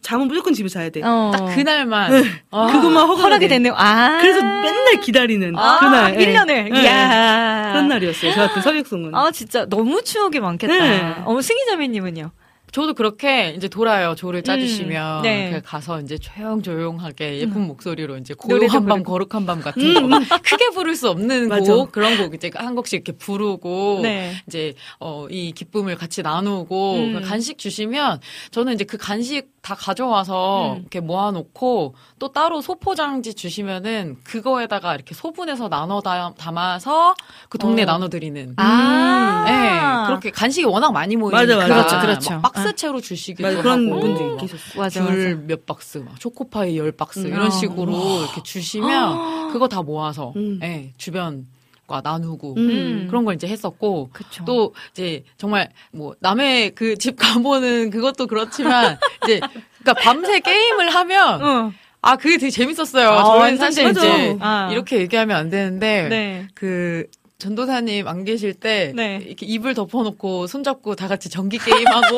잠은 무조건 집에 자야 돼. 어. 딱 그날만 네. 어. 그것만 허락이 됐네요. 아. 그래서 맨날 기다리는 아. 그날 일 년을 네. 이야. 그런 날이었어요. 저 같은 새벽송은. 아 진짜 너무 추억이 많겠다. 네. 어, 승희자매님은요? 저도 그렇게 이제 돌아요. 조를 짜주시면 음, 네. 가서 이제 조용조용하게 예쁜 음. 목소리로 이제 고요한 밤 거룩한 밤 같은 음. 거 크게 부를 수 없는 맞아. 곡 그런 곡 이제 한 곡씩 이렇게 부르고 네. 이제 어, 이 기쁨을 같이 나누고 음. 간식 주시면 저는 이제 그 간식 다 가져와서 음. 이렇게 모아놓고 또 따로 소포장지 주시면은 그거에다가 이렇게 소분해서 나눠 담아서 그 동네 어. 나눠드리는. 아. 음. 네. 그렇게 간식이 워낙 많이 모이니까. 맞아, 맞아. 그렇죠, 그렇죠. 박스채로 주시기도 하고 그런 분들이 계셨어요. 맞아, 귤 몇 박스, 막 초코파이 열 박스 음. 이런 식으로 음. 이렇게 주시면 아. 그거 다 모아서 음. 네, 주변 가족과 나누고 음. 그런 걸 이제 했었고 그쵸. 또 이제 정말 뭐 남의 그 집 가보는 그것도 그렇지만 이제 그러니까 밤새 게임을 하면 어. 아 그게 되게 재밌었어요. 아, 저는 사실 맞아. 이제 아. 이렇게 얘기하면 안 되는데 네. 그 전도사님 안 계실 때 네. 이렇게 이불 덮어놓고 손잡고 다 같이 전기 게임하고.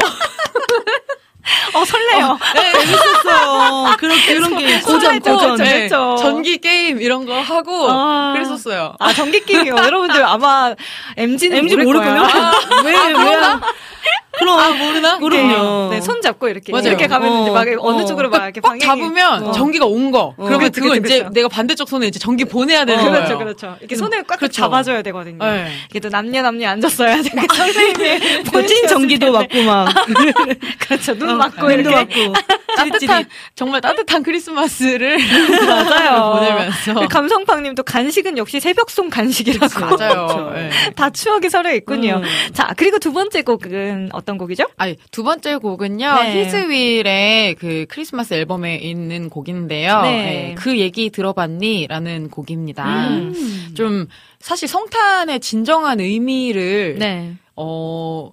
어, 설레요. 어, 네, 재밌었어요. 그런, 그런 게임. 고전, 고전. 네, 전기 게임, 이런 거 하고, 아~ 그랬었어요. 아, 전기 게임이요? 여러분들 아마, 엠지는 엠지 모르거든요? 아, 왜, 아, 왜? 그럼, 아, 모르나? 모르네요. 네, 네, 손 잡고 이렇게. 맞아요. 이렇게 가면 어, 이제 막, 어느 어, 쪽으로 막 이렇게 방향이 잡으면 어. 전기가 온 거. 어. 그러면 그거 이제 그렇죠. 내가 반대쪽 손에 이제 전기 보내야 되는 거예요. 그렇죠, 그렇죠. 이렇게 손을 꽉 그렇죠. 잡아줘야 되거든요. 네. 이게 또 남녀 남녀 앉았어야 되고. 선생님이. 거친 전기도 맞고 막. 그렇죠. 눈 맞고, 어, 이렇게. 맞고. 따뜻한, 정말 따뜻한 크리스마스를. 맞아요. 보내면서. 감성팡님도 간식은 역시 새벽송 간식이라고. 맞아요. 네. 다 추억이 서려 있군요. 음. 자, 그리고 두 번째 곡은 어떤 곡이죠? 아니, 두 번째 곡은요. 네. 히즈윌의 그 크리스마스 앨범에 있는 곡인데요. 네. 네, 그 얘기 들어봤니? 라는 곡입니다. 음. 좀, 사실 성탄의 진정한 의미를, 네. 어,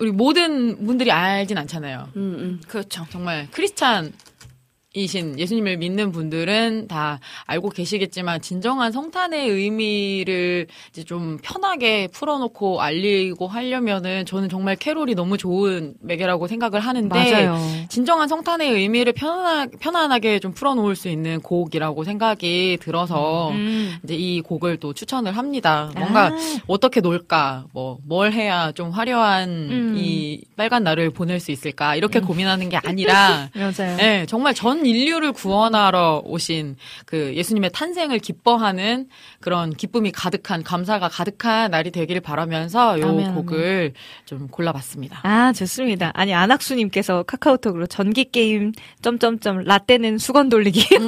우리 모든 분들이 알진 않잖아요. 음, 음. 그렇죠. 정말 크리스찬이신 예수님을 믿는 분들은 다 알고 계시겠지만 진정한 성탄의 의미를 이제 좀 편하게 풀어놓고 알리고 하려면은 저는 정말 캐롤이 너무 좋은 매개라고 생각을 하는데 맞아요. 진정한 성탄의 의미를 편안, 편안하게 좀 풀어놓을 수 있는 곡이라고 생각이 들어서 음. 이제 이 곡을 또 추천을 합니다. 뭔가 아. 어떻게 놀까, 뭐 뭘 해야 좀 화려한 음. 이 빨간 날을 보낼 수 있을까 이렇게 음. 고민하는 게 아니라 맞아요. 네, 정말 전 인류를 구원하러 오신 그 예수님의 탄생을 기뻐하는 그런 기쁨이 가득한 감사가 가득한 날이 되길 바라면서 이 곡을 좀 골라봤습니다. 아 좋습니다. 아니 안학수님께서 카카오톡으로 전기 게임 점점점 라떼는 수건 돌리기 음.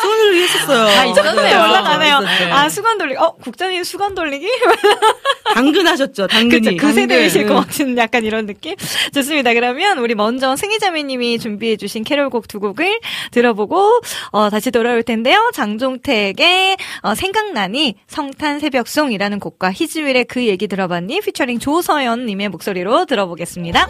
손을 했었어요. 아 잊었네요. 올라가네요. 네. 아 수건 돌리기. 어 국장님 수건 돌리기? 당근하셨죠. 당근이. 그쵸, 그 당근. 세대이실 것 같은 약간 이런 느낌. 좋습니다. 그러면 우리 먼저 승희자매님이 준비해주신 캐롤곡 두 곡을 들어보고 어, 다시 돌아올 텐데요. 장종택의 어, 생각나니 성탄 새벽송이라는 곡과 히즈윌의 그 얘기 들어봤니 피처링 조서연님의 목소리로 들어보겠습니다.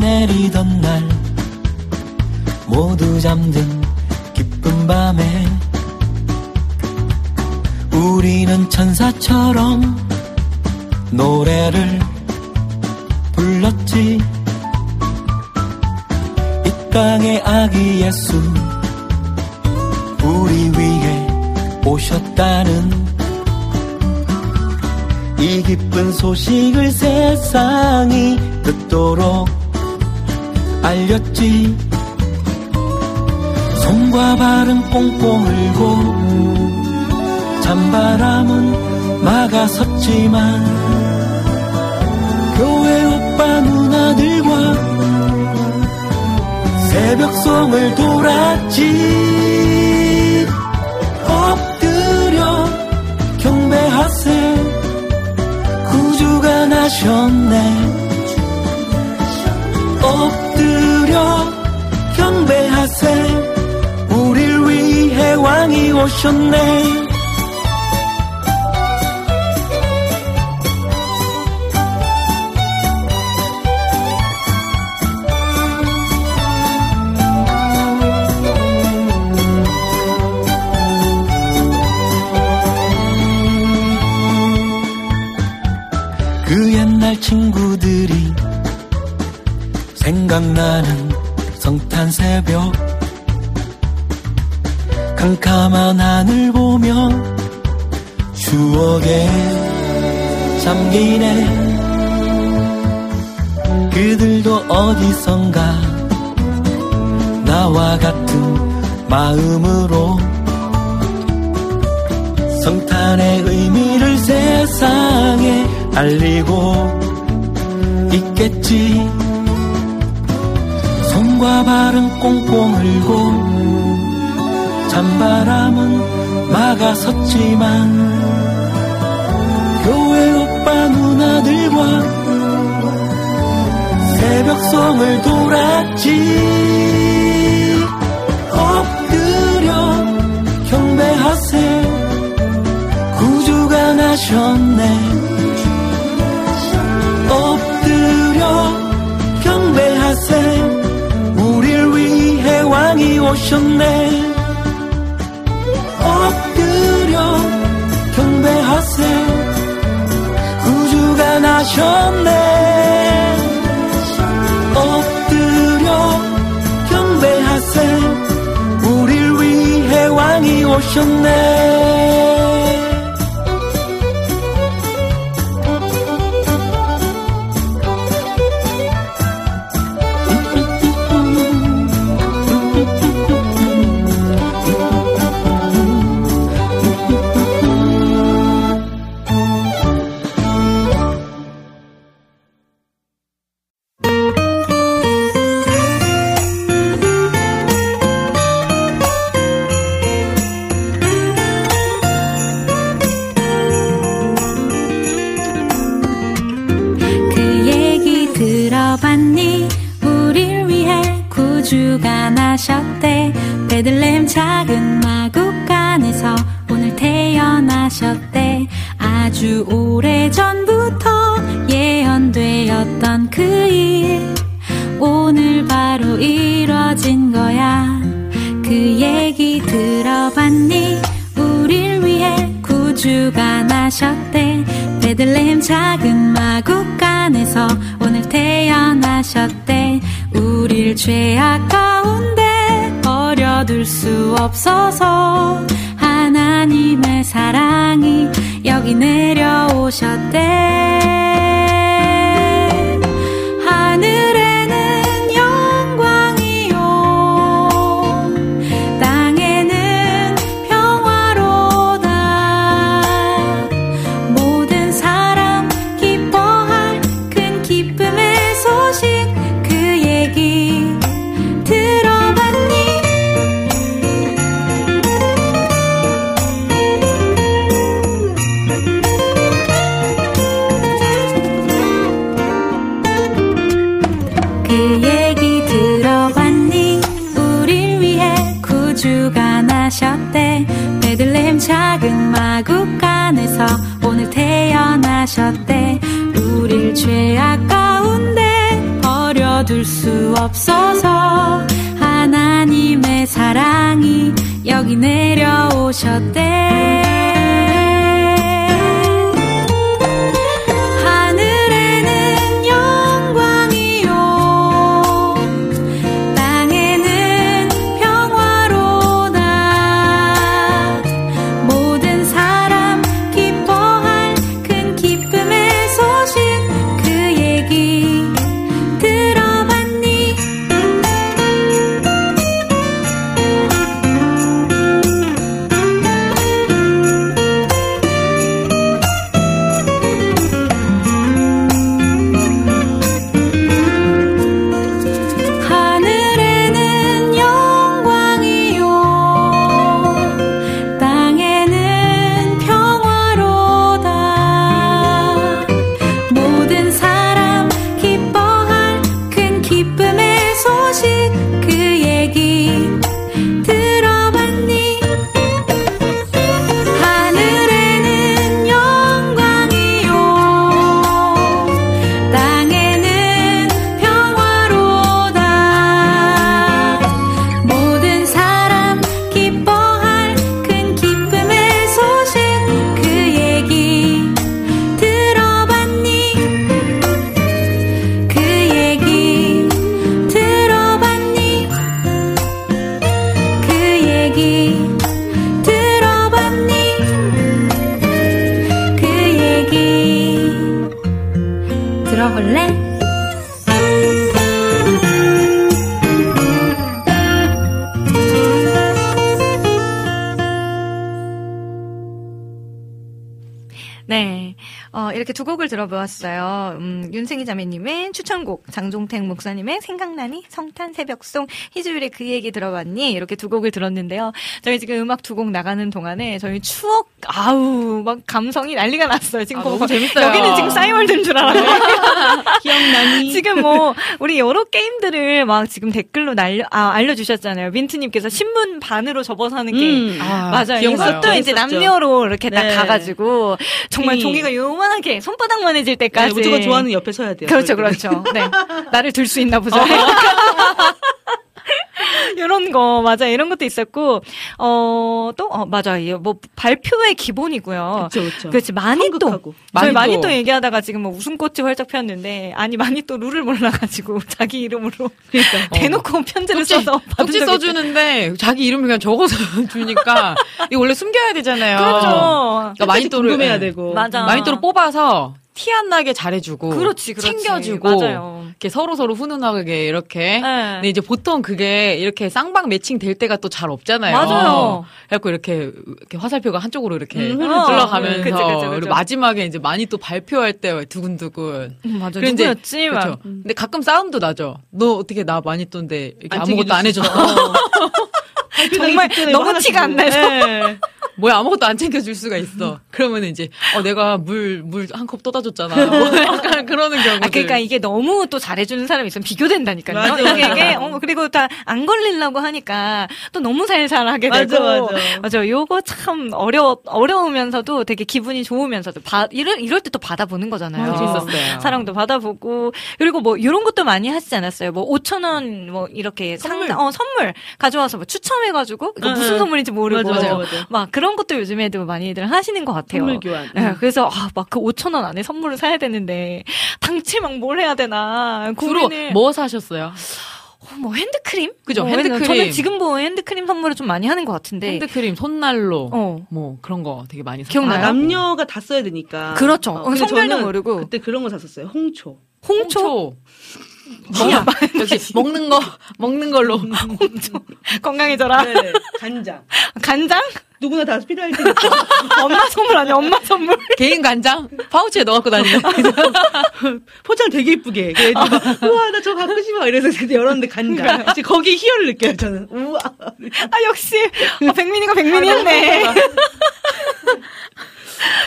내리던 날 모두 잠든 기쁜 밤에 우리는 천사처럼 노래를 불렀지 이 땅의 아기 예수 우리 위에 오셨다는 이 기쁜 소식을 세상이 듣도록 알렸지 손과 발은 뽕뽕 울고 찬바람은 막아섰지만 교회 오빠 누나들과 새벽송을 돌았지 엎드려 경배하세 구주가 나셨네 엎드려 경배하세 우릴 위해 왕이 오셨네 그 옛날 친구들이 생각나는 성탄 새벽 캄캄한 하늘 보며 추억에 잠기네 그들도 어디선가 나와 같은 마음으로 성탄의 의미를 세상에 알리고 있겠지 손과 발은 꽁꽁 흘고 찬바람은 막아섰지만 교회 오빠 누나들과 새벽송을 돌았지. 엎드려 경배하세 구주가 나셨네. 엎드려 경배하세 우릴 위해 왕이 오셨네. 엎드려 경배하세 구주가 나셨네. 엎드려 경배하세 우릴 위해 왕이 오셨네. 베들레헴 작은 마구간에서 오늘 태어나셨대. 아주 오래전부터 예언되었던 그 일 오늘 바로 이뤄진 거야. 그 얘기 들어봤니? 우릴 위해 구주가 나셨대. 베들레헴 작은 마구간에서 오늘 태어나셨대. 우릴 죄악 가운데 버려둘 수 없어서 하나님의 사랑이 여기 내려오셨대. 하늘에는 영광이요 땅에는 평화로다. 모든 사람 기뻐할 큰 기쁨의 소식 그 얘기 들어봤니? 그 얘기 들어봤니? 우릴 위해 구주가 나셨대. 베들레헴 작은 마구간에서 오늘 태어나셨대. 우릴 죄악 가운데 버려둘 수 없어서 하나님의 사랑이 여기 내려오셨대. 네, 어, 이렇게 두 곡을 들어보았어요. 음, 윤승희 자매님의 추천곡, 장종택 목사님의 생각나니, 성탄 새벽송, 희주일의 그 얘기 들어봤니, 이렇게 두 곡을 들었는데요. 저희 지금 음악 두 곡 나가는 동안에 저희 추억, 아우, 막 감성이 난리가 났어요. 지금 아, 너무 재밌어요. 여기는 지금 싸이월드인 줄 알았는데. 기억나니? 지금 뭐 우리 여러 게임들을 막 지금 댓글로 날려, 아, 알려주셨잖아요. 민트님께서 신문 반으로 접어서 하는 게임. 음, 아, 맞아요. 기억나요. 이것도 이제 남녀로 이렇게 네. 딱 가가지고. 정말 네. 종이가 요만하게 손바닥만 해질 때까지. 네, 무조건 좋아하는 옆에 서야 돼요. 그렇죠, 그렇죠. 네. 나를 들 수 있나 보죠. 이런 거, 맞아. 이런 것도 있었고, 어, 또, 어, 맞아. 뭐, 발표의 기본이고요. 그쵸, 그쵸. 그렇지. 많이 성극하고. 또, 많이 저희 또. 많이 또 얘기하다가 지금 뭐 웃음꽃이 활짝 폈는데, 아니, 많이 또 룰을 몰라가지고, 자기 이름으로. 그러니까. 대놓고 어. 편지를 똑지, 써서. 편지 써주는데, 있다. 자기 이름을 그냥 적어서 주니까, 이거 원래 숨겨야 되잖아요. 그렇죠. 그러니까 많이 또를. 궁금해야 되고. 맞아. 많이 또를 뽑아서, 티 안 나게 잘해주고, 그렇지, 그렇지. 챙겨주고, 맞아요. 이렇게 서로 서로 훈훈하게 이렇게. 네. 근데 이제 보통 그게 이렇게 쌍방 매칭 될 때가 또 잘 없잖아요. 맞아요. 그래갖고 이렇게, 이렇게 화살표가 한쪽으로 이렇게 음, 흘러가면서, 음, 그치, 그치, 그치. 마지막에 이제 많이 또 발표할 때 두근두근. 음, 맞아. 누구였지? 그렇죠. 음. 근데 가끔 싸움도 나죠. 너 어떻게 나 많이 또인데 이렇게 아무것도 안 해줬어. 정말 너무 티가 안 나서. 네. 뭐야, 아무것도 안 챙겨줄 수가 있어. 그러면 이제, 어, 내가 물, 물 한 컵 떠다 줬잖아. 뭐 약간 그러는 경우. 아, 그러니까 이게 너무 또 잘해주는 사람이 있으면 비교된다니까요. 맞아, 맞아. 이게, 어, 그리고 다 안 걸리려고 하니까 또 너무 살살하게 되고. 맞아, 맞아. 맞아. 요거 참 어려, 어려우면서도 되게 기분이 좋으면서도, 바, 이럴, 이럴 때 또 받아보는 거잖아요. 맞아, 있었어요. 사랑도 받아보고. 그리고 뭐, 이런 것도 많이 하시지 않았어요? 뭐, 오천 원 뭐, 이렇게 선물. 상, 어, 선물 가져와서 뭐 추첨해가지고, 이거 무슨 선물인지 모르고. 맞아, 맞아. 막, 그런 것도 요즘에도 많이들 하시는 것 같아요. 선물 교환. 네, 그래서 아, 막 그 오천 원 안에 선물을 사야 되는데 당체 막 뭘 해야 되나 고민을. 주로 뭐 사셨어요? 어, 뭐 핸드크림? 그죠, 뭐 핸드크림. 저는 지금 뭐 핸드크림 선물을 좀 많이 하는 것 같은데. 핸드크림, 손난로, 어. 뭐 그런 거 되게 많이 샀어요. 기억나요? 아, 남녀가 다 써야 되니까. 그렇죠. 어, 성별도 모르고. 그때 그런 거 샀었어요. 홍초. 홍초. 홍초. 뭐야? 역시 먹는 거 먹는 걸로 홍초. 건강해져라. 네, 간장. 간장? 누구나 다 필요할 테니까. 엄마 선물 아니야, 엄마 선물. 개인 간장? 파우치에 넣어갖고 다니는. 포장 되게 이쁘게. 우와, 나 저거 갖고 싶어. 이래서 열었는데 간장. 거기에 희열을 느껴요, 저는. 우와. 아, 역시. 아, 백민이가 백민이었네.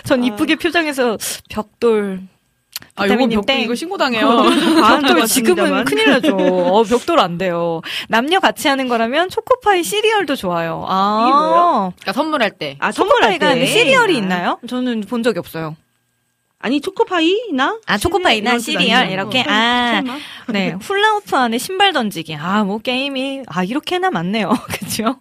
전 이쁘게 표정해서 벽돌. 아, 이거 벽돌, 땡. 이거 신고당해요. 아, 또 지금은 큰일 나죠. 어, 벽돌 안 돼요. 남녀 같이 하는 거라면 초코파이 시리얼도 좋아요. 아. 이게 뭐예요? 그러니까 선물할 때. 아, 선물할 때. 시리얼이 아. 있나요? 저는 본 적이 없어요. 아니, 초코파이나? 아, 초코파이나 시리얼, 이렇게, 거. 아. 네, 훌라후프 안에 신발 던지기. 아, 뭐 게임이, 아, 이렇게나 많네요. 그죠?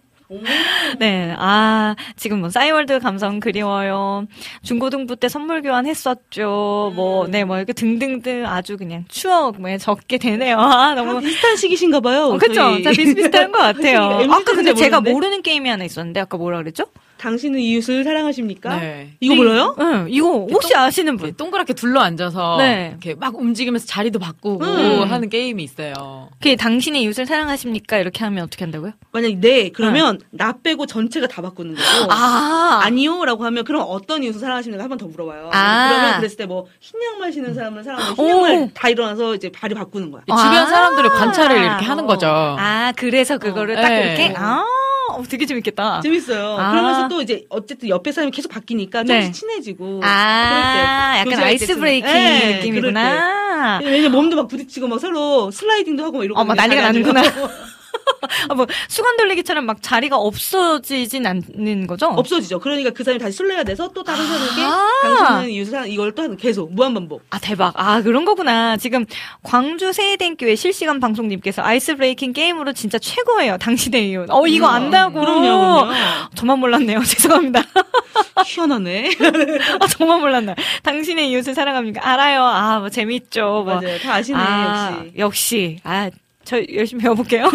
네, 아, 지금 뭐, 싸이월드 감성 그리워요. 중고등부 때 선물 교환했었죠. 뭐, 네, 뭐, 이렇게 등등등 아주 그냥 추억, 뭐, 적게 되네요. 아, 너무. 비슷한 시기신가봐요. 어, 그쵸? 저희. 다 비슷비슷한 것 같아요. 아까 근데 제가 모르는 게임이 하나 있었는데, 아까 뭐라 그랬죠? 당신은 이웃을 사랑하십니까? 네. 이거 몰라요? 응, 이거 혹시 동, 아시는 분? 동그랗게 둘러 앉아서 네. 이렇게 막 움직이면서 자리도 바꾸고 음. 하는 게임이 있어요. 그게 당신의 이웃을 사랑하십니까? 이렇게 하면 어떻게 한다고요? 만약에 네, 그러면 네. 나 빼고 전체가 다 바꾸는 거고 아~ 아니요라고 하면 그럼 어떤 이웃을 사랑하십니까? 한 번 더 물어봐요. 아~ 그러면 그랬을 때 뭐 흰 양말 신는 사람을 사랑하면 흰 양말 다 일어나서 이제 발이 바꾸는 거야. 아~ 주변 사람들의 관찰을 이렇게 어. 하는 거죠. 아, 그래서 그거를 어. 딱 네. 이렇게 아. 어, 되게 재밌겠다. 재밌어요. 아~ 그러면서 또 이제 어쨌든 옆에 사람이 계속 바뀌니까 네. 조금씩 친해지고. 아, 그럴 때, 약간 아이스 브레이킹 네, 느낌이구나. 왜냐면 몸도 막 부딪히고 막 서로 슬라이딩도 하고 막 이러고. 어, 막 난리가 나는구나. 아, 뭐, 수건 돌리기처럼 막 자리가 없어지진 않는 거죠? 없어지죠. 그러니까 그 사람이 다시 술래야 돼서 또 다른 사람에게 아~ 당신은 이웃을 이걸 또 계속 무한반복. 아, 대박. 아, 그런 거구나. 지금 광주 세이댕교회 실시간 방송님께서 아이스 브레이킹 게임으로 진짜 최고예요. 당신의 이웃. 어, 이거 음, 안다고. 그럼요, 그럼요. 저만 몰랐네요. 죄송합니다. 희한하네. 아, 정말 몰랐나. 당신의 이웃을 사랑합니까? 알아요. 아, 뭐, 재밌죠. 뭐. 맞아요. 다 아시네, 아, 역시. 역시. 아, 저 열심히 배워볼게요.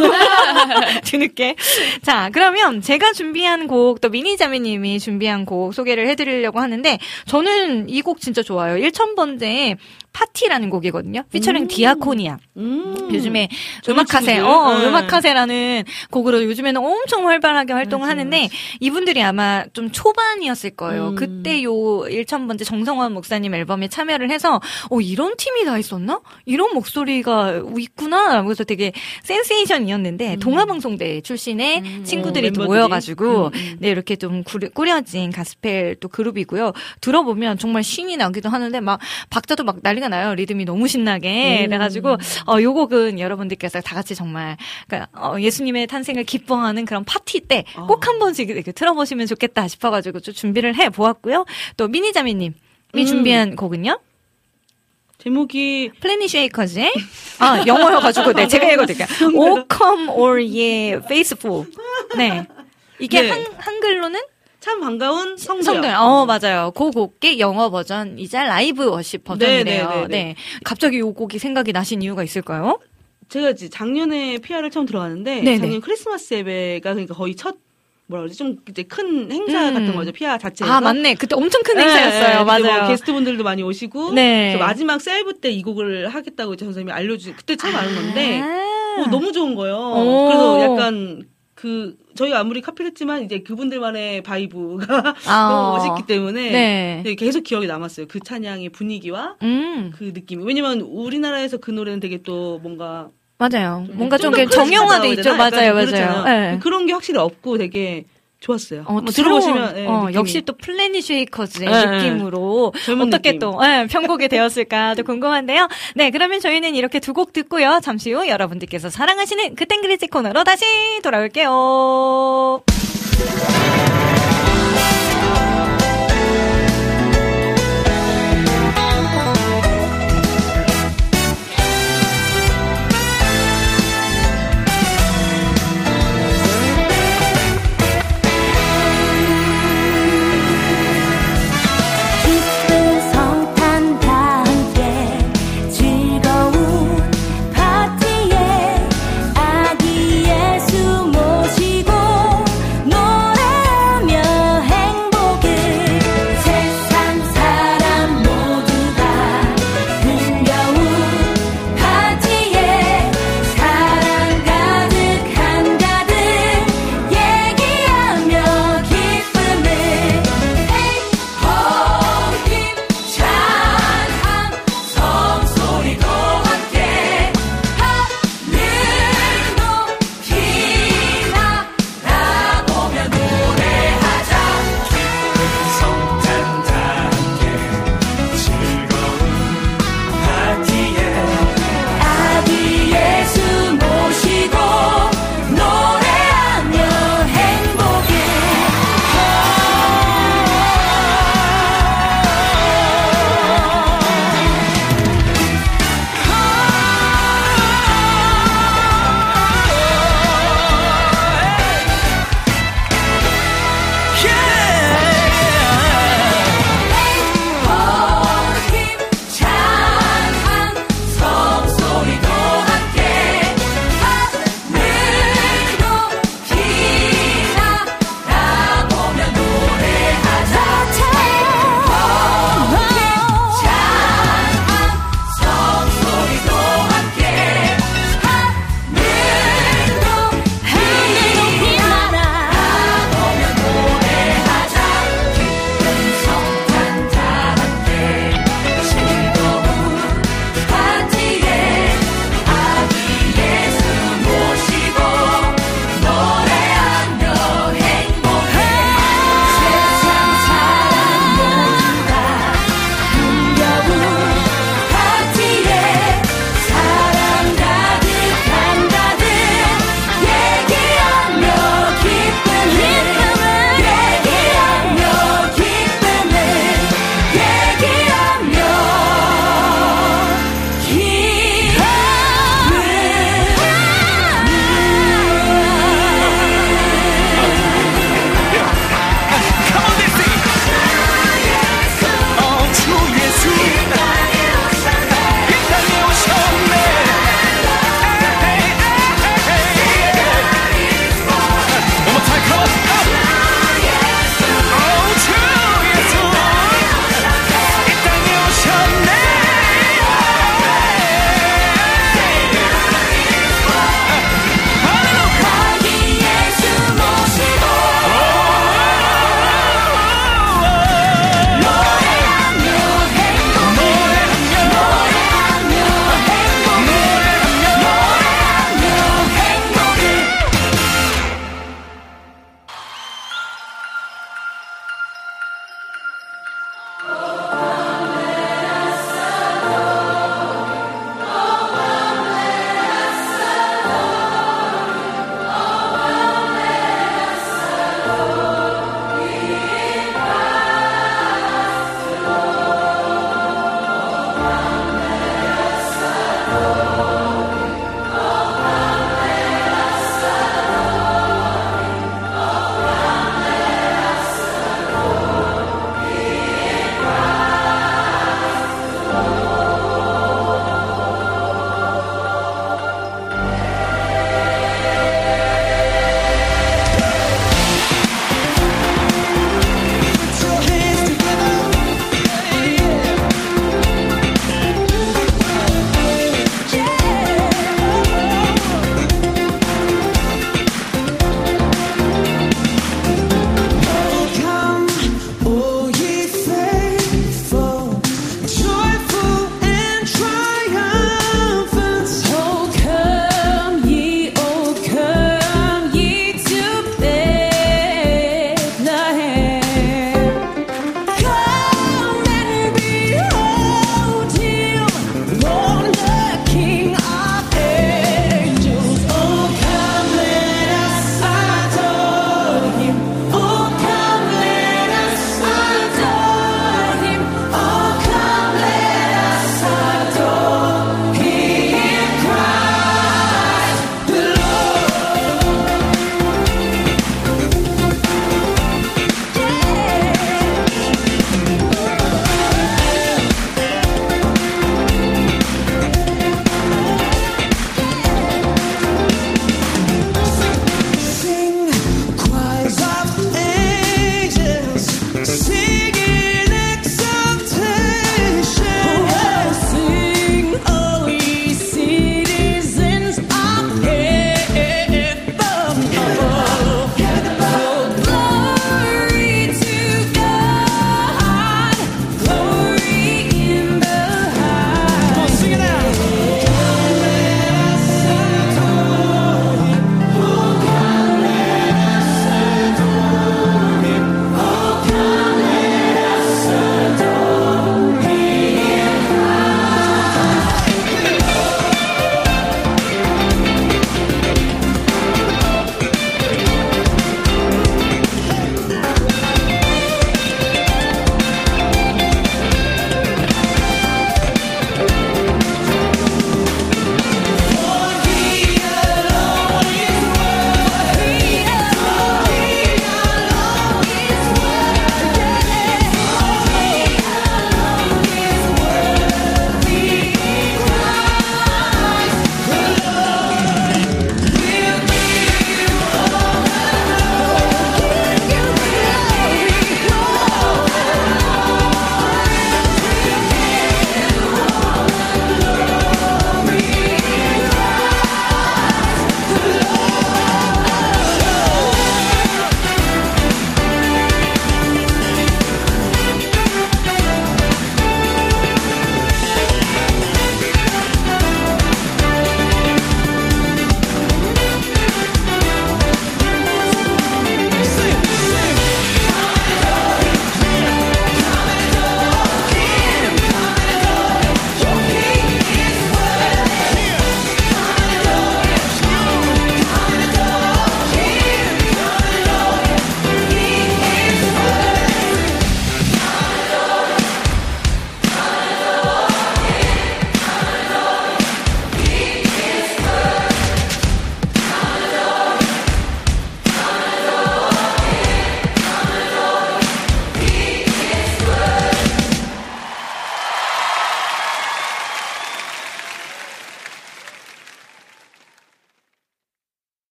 뒤늦게. 자, 그러면 제가 준비한 곡, 또 미니자매님이 준비한 곡 소개를 해드리려고 하는데, 저는 이 곡 진짜 좋아요. 천번째 파티라는 곡이거든요. 피처링 음. 디아코니아. 음. 요즘에 음악카세, 어, 네. 음악카세라는 곡으로 요즘에는 엄청 활발하게 활동을 맞아, 하는데 맞아. 이분들이 아마 좀 초반이었을 거예요. 음. 그때 요 천번째 정성원 목사님 앨범에 참여를 해서 어 이런 팀이 다 있었나? 이런 목소리가 있구나. 그래서 되게 센세이션이었는데 음. 동아방송대 출신의 음. 친구들이 어, 또 모여가지고 음. 네, 이렇게 좀 구려, 꾸려진 가스펠 또 그룹이고요. 들어보면 정말 신이 나기도 하는데 막 박자도 막 난리 나요. 리듬이 너무 신나게. 음. 그래가지고 어, 요 곡은 여러분들께서 다 같이 정말 그러니까, 어, 예수님의 탄생을 기뻐하는 그런 파티 때 꼭 한 번씩 이렇게 틀어보시면 좋겠다 싶어가지고 좀 준비를 해보았고요. 또 미니자매님이 음. 준비한 곡은요? 제목이 플래닛 쉐이커즈의 아, 영어여가지고 네, 제가 읽어드릴게요. Oh come all ye faithful. 네. 이게 네. 한, 한글로는? 참 반가운 성들. 성들. 어, 맞아요. 그 곡의 영어 버전이자 라이브 워십 버전이네요. 네네네네. 네. 갑자기 이 곡이 생각이 나신 이유가 있을까요? 제가 이제 작년에 피아를 처음 들어왔는데, 네네. 작년 크리스마스 예배가 그러니까 거의 첫, 뭐라 그러지? 좀 이제 큰 행사 음. 같은 거죠. 피아 자체에서. 아, 맞네. 그때 엄청 큰 행사였어요. 네, 맞아요. 뭐 게스트분들도 많이 오시고, 네. 마지막 셀브 때 이 곡을 하겠다고 이제 선생님이 알려주, 그때 처음 아~ 아는 건데, 어, 너무 좋은 거예요. 그래서 약간, 그 저희가 아무리 카피를 했지만 이제 그분들만의 바이브가 아, 너무 멋있기 때문에 네. 계속 기억에 남았어요. 그 찬양의 분위기와 음. 그 느낌. 왜냐면 우리나라에서 그 노래는 되게 또 뭔가 맞아요. 좀 뭔가 좀 정형화돼 있죠. 맞아요, 맞아요. 네. 그런 게 확실히 없고 되게 좋았어요. 어, 들어보시면 네, 어, 역시 또 플래닛 쉐이커즈의 네, 느낌으로 네, 어떻게 느낌. 또 네, 편곡이 되었을까도 궁금한데요. 네, 그러면 저희는 이렇게 두 곡 듣고요. 잠시 후 여러분들께서 사랑하시는 그땐 그랬지 코너로 다시 돌아올게요.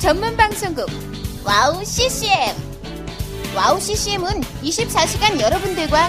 전문 방송국 와우씨씨엠. 와우씨씨엠은 이십사 시간 여러분들과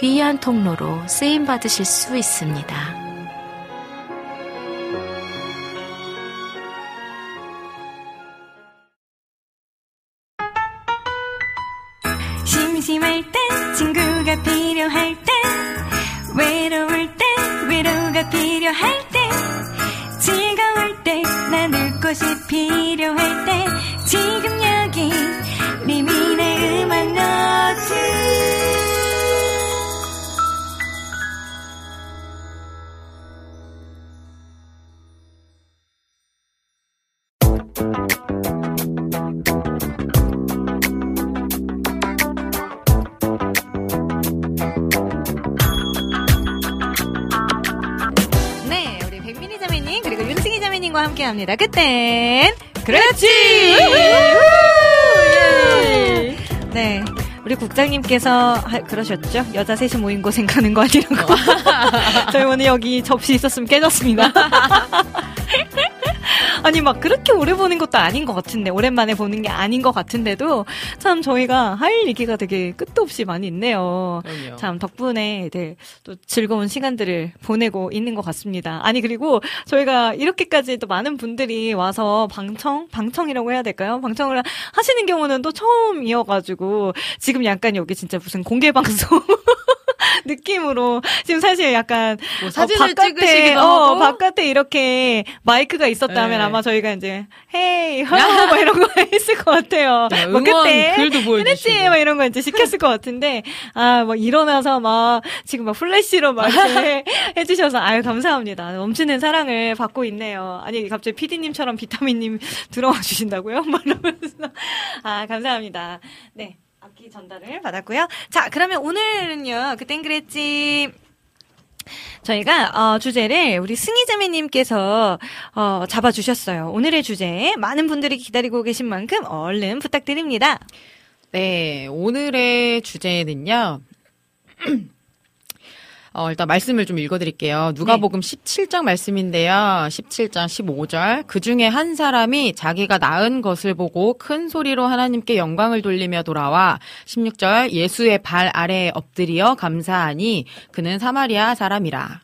귀한 통로로 쓰임받으실 수 있습니다. 심심할 때 친구가 필요할 때 외로울 때 위로가 필요할 때 즐거울 때 나눌 곳이 필요할 때 지금 여기 리민의 음악노트 함께합니다. 그땐 그렇지. 네, 우리 국장님께서 하, 그러셨죠? 여자 셋이 모인 곳엔 가는 거 아니라고. 저희 오늘 여기 접시 있었으면 깨졌습니다. 아니 막 그렇게 오래 보는 것도 아닌 것 같은데 오랜만에 보는 게 아닌 것 같은데도 참 저희가 할 얘기가 되게 끝도 없이 많이 있네요. 그럼요. 참 덕분에 네, 또 즐거운 시간들을 보내고 있는 것 같습니다. 아니 그리고 저희가 이렇게까지 또 많은 분들이 와서 방청? 방청이라고 해야 될까요? 방청을 하시는 경우는 또 처음이어가지고 지금 약간 여기 진짜 무슨 공개방송 느낌으로 지금 사실 약간 뭐 사진을 어, 바깥에, 찍으시기도 하고 어, 바깥에 이렇게 마이크가 있었다면 네. 아마 저희가 이제 헤이 헐로 막 이런 거 했을 것 같아요. 네, 뭐 그때 글도 보여주시고 막 이런 거 이제 시켰을 것 같은데 아 막 일어나서 막 지금 막 플래시로 막 이렇게 해주셔서 아유 감사합니다. 넘치는 사랑을 받고 있네요. 아니 갑자기 피디님처럼 비타민님 들어와 주신다고요? 막 이러면서 아 감사합니다. 네. 악기 전달을 받았고요. 자, 그러면 오늘은요. 그땐 그랬지. 저희가 어, 주제를 우리 승희자매님께서 어, 잡아주셨어요. 오늘의 주제 많은 분들이 기다리고 계신 만큼 얼른 부탁드립니다. 네, 오늘의 주제는요. 어, 일단 말씀을 좀 읽어드릴게요. 누가복음 네. 십칠 장 말씀인데요. 십칠 장 십오 절. 그 중에 한 사람이 자기가 낳은 것을 보고 큰 소리로 하나님께 영광을 돌리며 돌아와 십육 절 예수의 발 아래에 엎드려 감사하니 그는 사마리아 사람이라.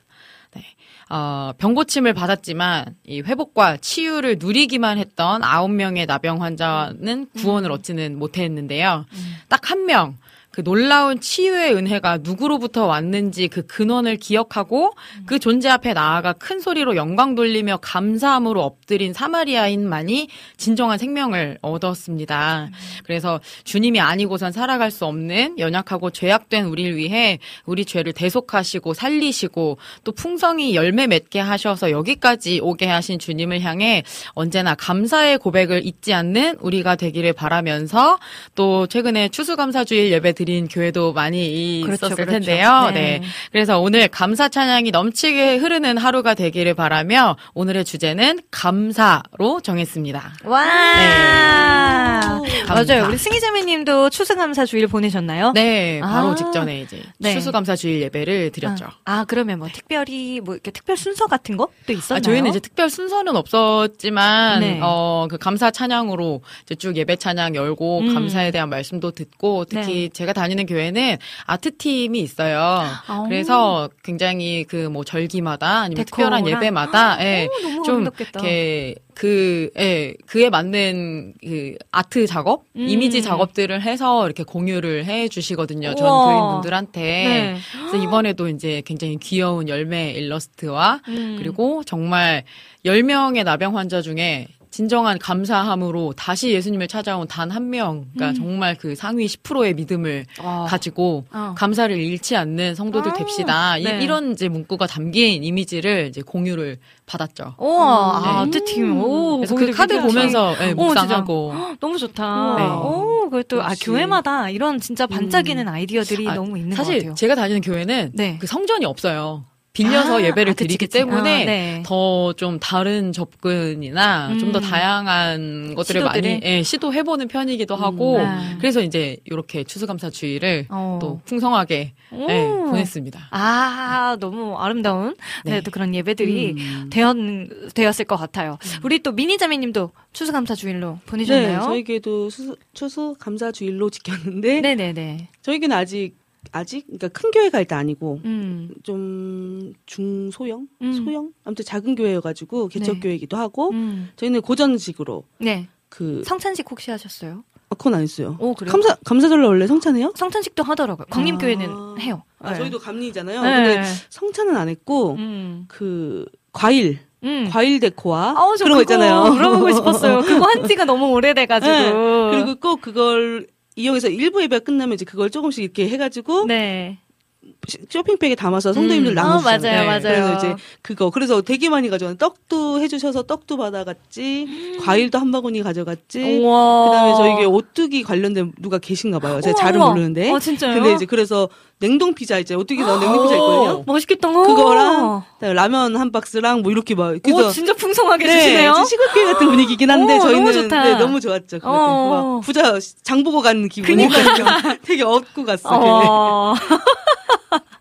네. 어, 병고침을 받았지만 이 회복과 치유를 누리기만 했던 아홉 명의 나병 환자는 구원을 얻지는 못했는데요. 음. 딱 한 명. 그 놀라운 치유의 은혜가 누구로부터 왔는지 그 근원을 기억하고 음. 그 존재 앞에 나아가 큰 소리로 영광 돌리며 감사함으로 엎드린 사마리아인만이 진정한 생명을 얻었습니다. 음. 그래서 주님이 아니고선 살아갈 수 없는 연약하고 죄악된 우리를 위해 우리 죄를 대속하시고 살리시고 또 풍성히 열매 맺게 하셔서 여기까지 오게 하신 주님을 향해 언제나 감사의 고백을 잊지 않는 우리가 되기를 바라면서 또 최근에 추수감사주일 예배 드린 교회도 많이 그렇죠, 있었을 그렇죠. 텐데요. 네. 네. 그래서 오늘 감사 찬양이 넘치게 흐르는 하루가 되기를 바라며 오늘의 주제는 감사로 정했습니다. 와! 네. 맞아요. 우리 승희자매님도 추수감사 주일 보내셨나요? 네, 바로 아~ 직전에 이제 네. 추수감사 주일 예배를 드렸죠. 아, 아 그러면 뭐 특별히 뭐 이렇게 특별 순서 같은 것도 있었나요? 아, 저희는 이제 특별 순서는 없었지만 네. 어, 그 감사 찬양으로 이제 쭉 예배 찬양 열고 음. 감사에 대한 말씀도 듣고 특히 네. 제가 다니는 교회는 아트팀이 있어요. 아우. 그래서 굉장히 그 뭐 절기마다 아니면 특별한 예배마다 예, 좀 이렇게 그, 예, 그에 맞는 그 아트 작업, 음. 이미지 작업들을 해서 이렇게 공유를 해 주시거든요. 전 교인분들한테. 네. 그래서 이번에도 이제 굉장히 귀여운 열매 일러스트와 음. 그리고 정말 열 명의 나병 환자 중에 진정한 감사함으로 다시 예수님을 찾아온 단 한 명, 그러니까 음. 정말 그 상위 십 퍼센트의 믿음을 와. 가지고 어. 감사를 잃지 않는 성도들 아. 됩시다. 네. 이, 이런 이제 문구가 담긴 이미지를 이제 공유를 받았죠. 우와, 네. 아, 아트팀. 오, 그래서 그 카드 괜찮지. 보면서 네, 묵상하고. 오, 너무 좋다. 네. 오, 그것도 아, 교회마다 이런 진짜 반짝이는 음. 아이디어들이 아, 너무 있는 것 같아요. 사실 제가 다니는 교회는 네. 그 성전이 없어요. 빌려서 아, 예배를 아, 그치, 드리기 그치. 때문에 아, 네. 더 좀 다른 접근이나 음. 좀 더 다양한 것들을 시도들이? 많이 예, 시도해보는 편이기도 음, 하고 아. 그래서 이제 이렇게 추수감사 주일을 어. 또 풍성하게 예, 보냈습니다. 아 네. 너무 아름다운 네. 네, 또 그런 예배들이 음. 되었, 되었을 것 같아요. 음. 우리 또 미니자매님도 추수감사 주일로 보내셨나요? 네, 저희 교회도 추수감사 주일로 지켰는데 네네네. 저희 교회는 아직 아직 그러니까 큰 교회가 일단 아니고 음. 좀 중소형 음. 소형 아무튼 작은 교회여가지고 개척교회이기도 하고 음. 저희는 고전식으로 네. 그 성찬식 혹시 하셨어요? 아, 그건 안 했어요. 오, 그래요? 감사 감사절로 원래 성찬해요? 성찬식도 하더라고요. 광림교회는 아. 해요. 아, 네. 저희도 감리잖아요. 네. 근데 성찬은 안 했고 음. 그 과일 음. 과일 데코와 아, 그런 거 있잖아요. 물어보고 싶었어요. 그거 한 지가 너무 오래돼가지고 네. 그리고 꼭 그걸 이용해서 일부 예배가 끝나면 이제 그걸 조금씩 이렇게 해가지고 네. 쇼핑백에 담아서 성도님들 음. 나눠주잖아요. 어, 맞아요, 맞아요. 그래서 이제 그거 그래서 되게 많이 가져왔는데 떡도 해주셔서 떡도 받아갔지, 음. 과일도 한 바구니 가져갔지. 우와. 그다음에 저희 오뚜기 관련된 누가 계신가봐요. 제가 우와, 잘은 우와. 모르는데. 아, 진짜요? 근데 이제 그래서 냉동 피자 있죠. 오뚜기 넣은 냉동 피자 있거든요. 맛있겠다. 그거랑 라면 한 박스랑 뭐 이렇게 막. 그래서 오, 진짜 풍성하게 네, 주시네요. 시골길 같은 분위기긴 한데 오, 저희는 너무, 좋다. 네, 너무 좋았죠. 막 부자 장 보고 간 기분이니까 되게 얻고 갔어.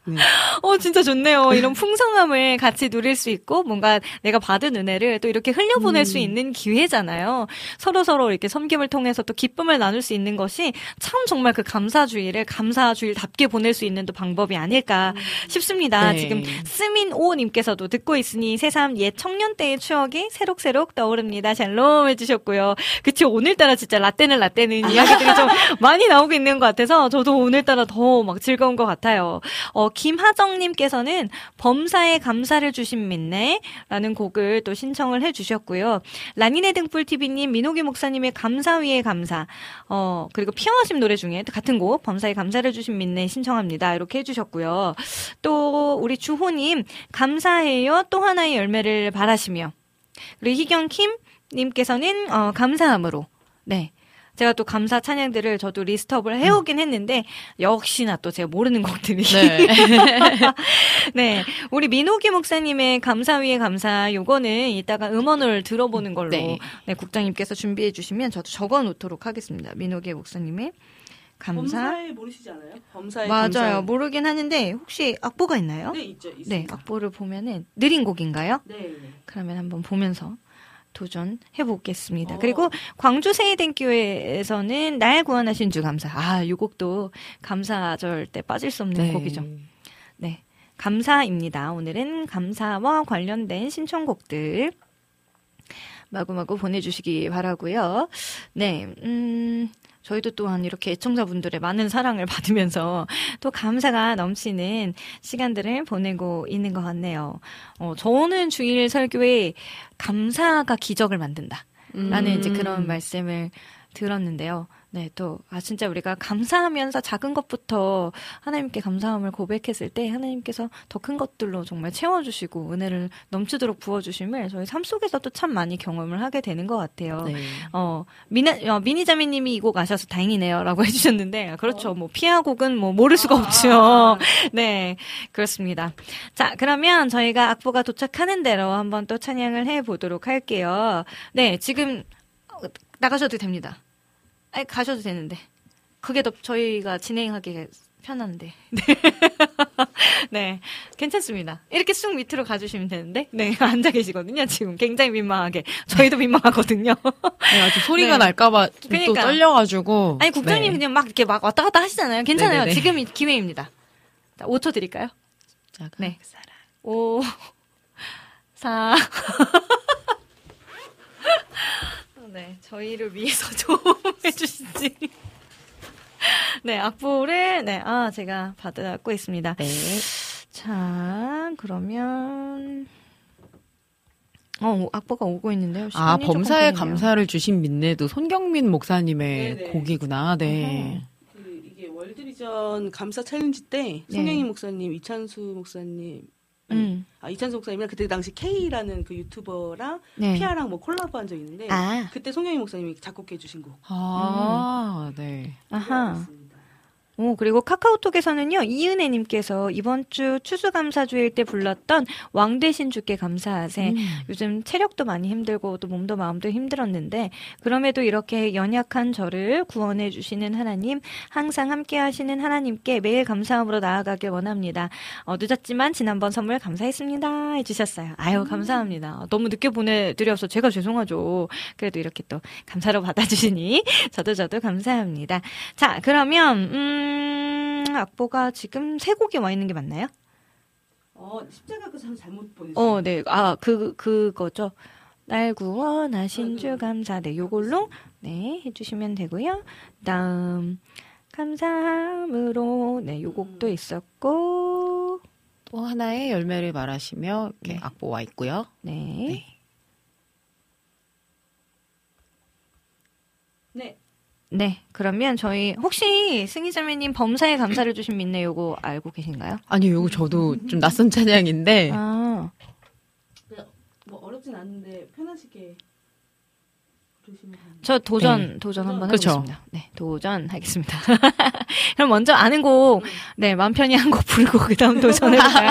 네. 어, 진짜 좋네요. 이런 풍성함을 같이 누릴 수 있고, 뭔가 내가 받은 은혜를 또 이렇게 흘려보낼 음. 수 있는 기회잖아요. 서로서로 이렇게 섬김을 통해서 또 기쁨을 나눌 수 있는 것이 참 정말 그 감사주일을 감사주일답게 보낼 수 있는 또 방법이 아닐까 싶습니다. 네. 지금 스민오님께서도 듣고 있으니 새삼 옛 청년 때의 추억이 새록새록 떠오릅니다. 샬롬 해주셨고요. 그치, 오늘따라 진짜 라떼는 라떼는 이야기들이 좀 많이 나오고 있는 것 같아서 저도 오늘따라 더 막 즐거운 것 같아요. 어, 김하정님께서는 범사에 감사를 주신 민네 라는 곡을 또 신청을 해주셨고요. 라니네 등불티비님, 민호기 목사님의 감사 위에 감사 어 그리고 피어심 노래 중에 같은 곡 범사에 감사를 주신 민네 신청합니다. 이렇게 해주셨고요. 또 우리 주호님 감사해요. 또 하나의 열매를 바라시며 그리고 희경킴님께서는 어, 감사함으로 네. 제가 또 감사 찬양들을 저도 리스트업을 해오긴 했는데 역시나 또 제가 모르는 곡들이 네, 네. 우리 민호기 목사님의 감사 위에 감사 요거는 이따가 음원을 들어보는 걸로 네. 네, 국장님께서 준비해 주시면 저도 적어놓도록 하겠습니다. 민호기 목사님의 감사. 범사에 모르시지 않아요? 범사에 맞아요. 감사. 모르긴 하는데 혹시 악보가 있나요? 네, 있죠. 있습니다. 네, 악보를 보면은 느린 곡인가요? 네. 그러면 한번 보면서 도전해보겠습니다. 어. 그리고 광주 세이댄교회에서는 날 구원하신 주 감사. 아, 이 곡도 감사절 때 빠질 수 없는 네. 곡이죠. 네, 감사입니다. 오늘은 감사와 관련된 신청곡들 마구마구 보내주시기 바라고요. 네, 음... 저희도 또한 이렇게 애청자분들의 많은 사랑을 받으면서 또 감사가 넘치는 시간들을 보내고 있는 것 같네요. 어, 저는 주일 설교에 감사가 기적을 만든다. 라는 음. 이제 그런 말씀을 들었는데요. 네, 또, 아, 진짜 우리가 감사하면서 작은 것부터 하나님께 감사함을 고백했을 때 하나님께서 더 큰 것들로 정말 채워주시고 은혜를 넘치도록 부어주심을 저희 삶 속에서도 참 많이 경험을 하게 되는 것 같아요. 네. 어, 미나, 어, 미니자매님이 이 곡 아셔서 다행이네요. 라고 해주셨는데, 그렇죠. 어. 뭐, 피아 곡은 뭐, 모를 수가 아. 없죠. 네, 그렇습니다. 자, 그러면 저희가 악보가 도착하는 대로 한번 또 찬양을 해보도록 할게요. 네, 지금 나가셔도 됩니다. 아니, 가셔도 되는데. 그게 더 저희가 진행하기 편한데. 네. 네. 괜찮습니다. 이렇게 쑥 밑으로 가주시면 되는데. 네. 앉아 계시거든요. 지금 굉장히 민망하게. 저희도 민망하거든요. 네, 아주 소리가 네. 날까봐 그러니까. 또 떨려가지고. 아니, 국장님 네. 그냥 막 이렇게 막 왔다 갔다 하시잖아요. 괜찮아요. 네네네. 지금이 기회입니다. 자, 오 초 드릴까요? 자, 네. 사랑. 오, 사. 네, 저희를 위해서 조언해 주시지. 네, 악보를, 네, 아, 제가 받고 있습니다. 네. 자, 그러면. 어, 악보가 오고 있는데요. 아, 범사에 감사를 주신 민네도 손경민 목사님의 네네. 곡이구나. 네. 그, 이게 월드비전 감사 챌린지 때 네. 송영희 목사님, 이찬수 목사님, 음. 아, 이찬수 목사님이랑 그때 당시 K라는 그 유튜버랑 네. 피아랑 뭐 콜라보한 적 있는데 아. 그때 송영희 목사님이 작곡해 주신 곡. 아, 음. 네. 아하. 오, 그리고 카카오톡에서는요, 이은혜님께서 이번 주 추수감사주일 때 불렀던 왕되신 주께 감사하세. 음. 요즘 체력도 많이 힘들고 또 몸도 마음도 힘들었는데 그럼에도 이렇게 연약한 저를 구원해 주시는 하나님, 항상 함께 하시는 하나님께 매일 감사함으로 나아가길 원합니다. 어, 늦었지만 지난번 선물 감사했습니다. 해주셨어요. 아유, 감사합니다. 너무 늦게 보내드려서 제가 죄송하죠. 그래도 이렇게 또 감사로 받아주시니 저도 저도 감사합니다. 자, 그러면 음 음, 악보가 지금 세 곡이 와 있는 게 맞나요? 어, 십자가 그 사람 잘못 보냈어요. 어, 네. 아, 그, 그거죠. 날 구원하신 주 감사. 네, 요걸로, 네, 해주시면 되고요. 다음, 감사함으로. 네, 요 곡도 있었고. 또 하나의 열매를 말하시며, 이렇게 네. 악보 와 있고요. 네. 네. 네. 네, 그러면 저희 혹시 승희자매님 범사에 감사를 주신 민네 요거 알고 계신가요? 아니요, 요거 저도 좀 낯선 찬양인데 아. 뭐 어렵진 않은데 편하시게 저 도전 네. 도전 한번 그렇죠. 해보겠습니다. 네, 도전하겠습니다. 그럼 먼저 아는 곡, 네, 마음 편히 한 곡 부르고 그다음 도전해볼까요?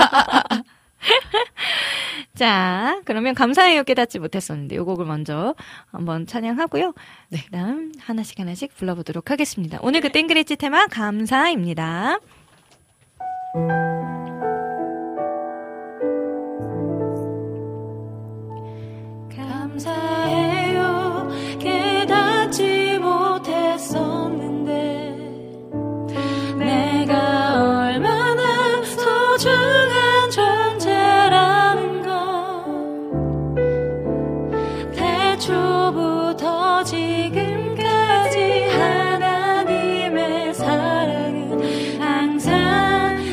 자, 그러면 감사해요 깨닫지 못했었는데 이 곡을 먼저 한번 찬양하고요. 네. 그다음 하나씩 하나씩 불러보도록 하겠습니다. 오늘 그 땡그레치 테마 감사입니다. 감사해요 깨닫지 못했었는데 내가 얼마나 소중한 존재라 초부터 지금까지 하나님의 사랑은 항상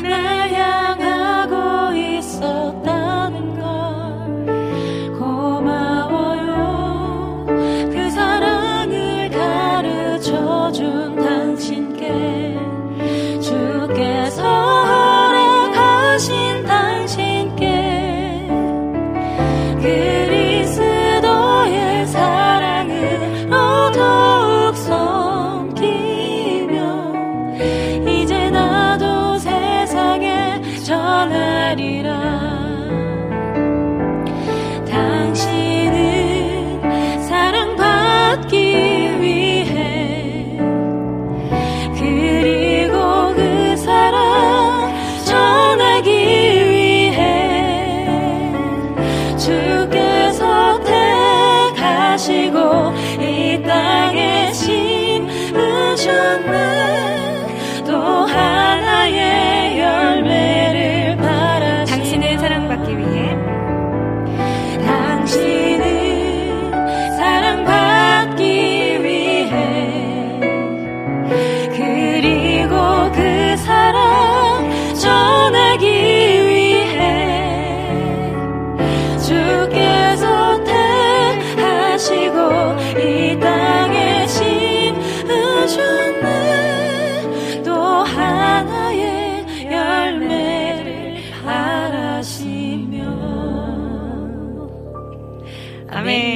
날 향하고 있었다는 걸 고마워요. 그 사랑을 가르쳐준 당신께 주께서 허락하신 당신께 그리스도의 사랑으로 더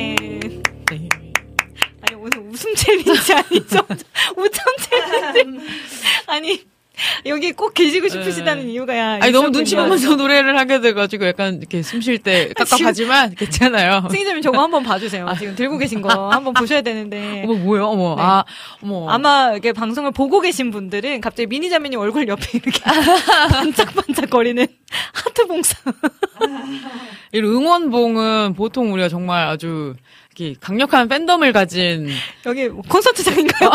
네. 네. 아니 오늘 웃음 챌린지 아니죠? 오점 챌린지 아니. 여기 꼭 계시고 싶으시다는 네. 이유가 야. 아니, 너무 눈치 보면서 노래를 하게 돼가지고 약간 이렇게 숨 쉴 때 깝깝하지만 괜찮아요. 승희자님 저거 한번 봐주세요. 아, 지금 들고 계신 거 한번 보셔야 되는데. 어머, 뭐야, 어머. 네. 아, 어머. 아마 이렇게 방송을 보고 계신 분들은 갑자기 미니자매님 얼굴 옆에 이렇게 반짝반짝거리는 하트봉사. 이 응원봉은 보통 우리가 정말 아주 강력한 팬덤을 가진 여기 콘서트장인가요?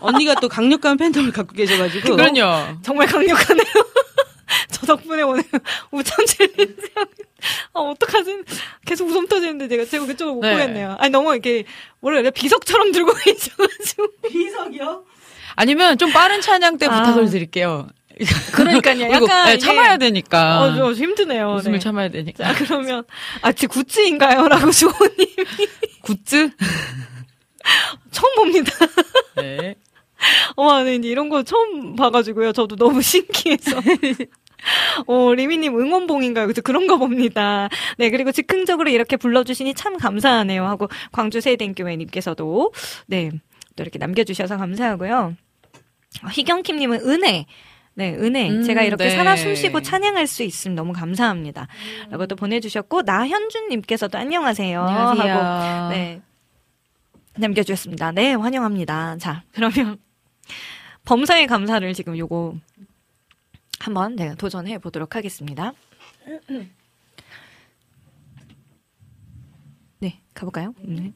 언니가 또 강력한 팬덤을 갖고 계셔가지고 그럼요. 정말 강력하네요. 저 덕분에 오늘 우천 챌린지 아 어떡하지? 계속 웃음 터지는데 제가 제가 그쪽을 못 네. 보겠네요. 아니 너무 이렇게 뭐라 비석처럼 들고 계셔가지고 비석이요? 아니면 좀 빠른 찬양 때 아. 부탁을 드릴게요. 그러니까요. 약간 네, 참아야 되니까. 어, 저 힘드네요. 웃음을 네. 참아야 되니까. 자, 그러면 아, 제 굿즈인가요?라고 주호님이 굿즈? 처음 봅니다. 네. 어, 네, 이런 거 처음 봐가지고요. 저도 너무 신기해서. 어, 리미님 응원봉인가요? 그래서 그런가 봅니다. 네, 그리고 즉흥적으로 이렇게 불러주시니 참 감사하네요. 하고 광주 세이댕교회님께서도 네, 또 이렇게 남겨주셔서 감사하고요. 희경킴님은 은혜. 네, 은혜. 음, 제가 이렇게 네. 살아 숨쉬고 찬양할 수 있음 너무 감사합니다. 음. 라고 또 보내주셨고, 나현준님께서도 안녕하세요. 안녕하세요. 하고, 네. 남겨주셨습니다. 네, 환영합니다. 자, 그러면, 범사의 감사를 지금 요거 한번 네, 도전해 보도록 하겠습니다. 네, 가볼까요? 네.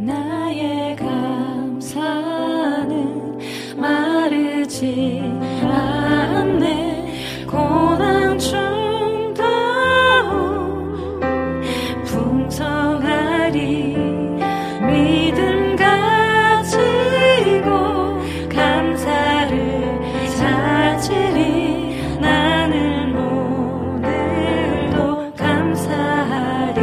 나의 감사는 마르지 않네. 고난 중도 풍성하리. 믿음 가지고 감사를 찾으리. 나는 오늘도 감사하리.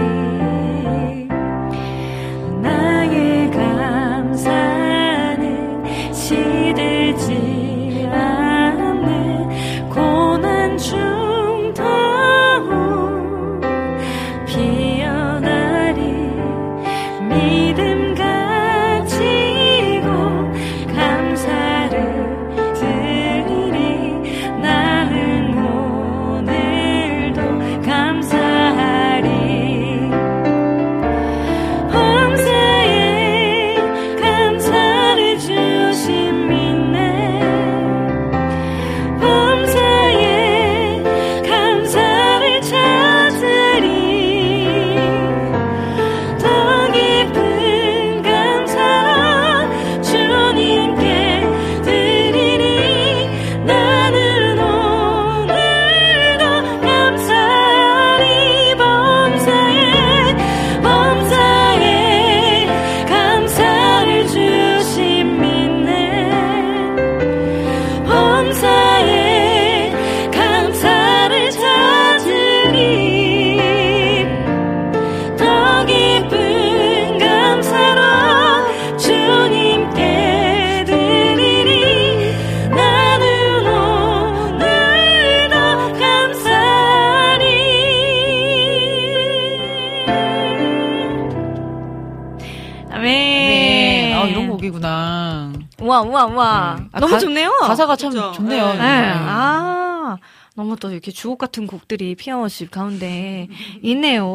우와, 우와, 우와. 음. 아, 너무 가, 좋네요. 가사가 참 그렇죠? 좋네요. 네. 네. 아, 너무 또 이렇게 주옥 같은 곡들이 피아워십 가운데 있네요.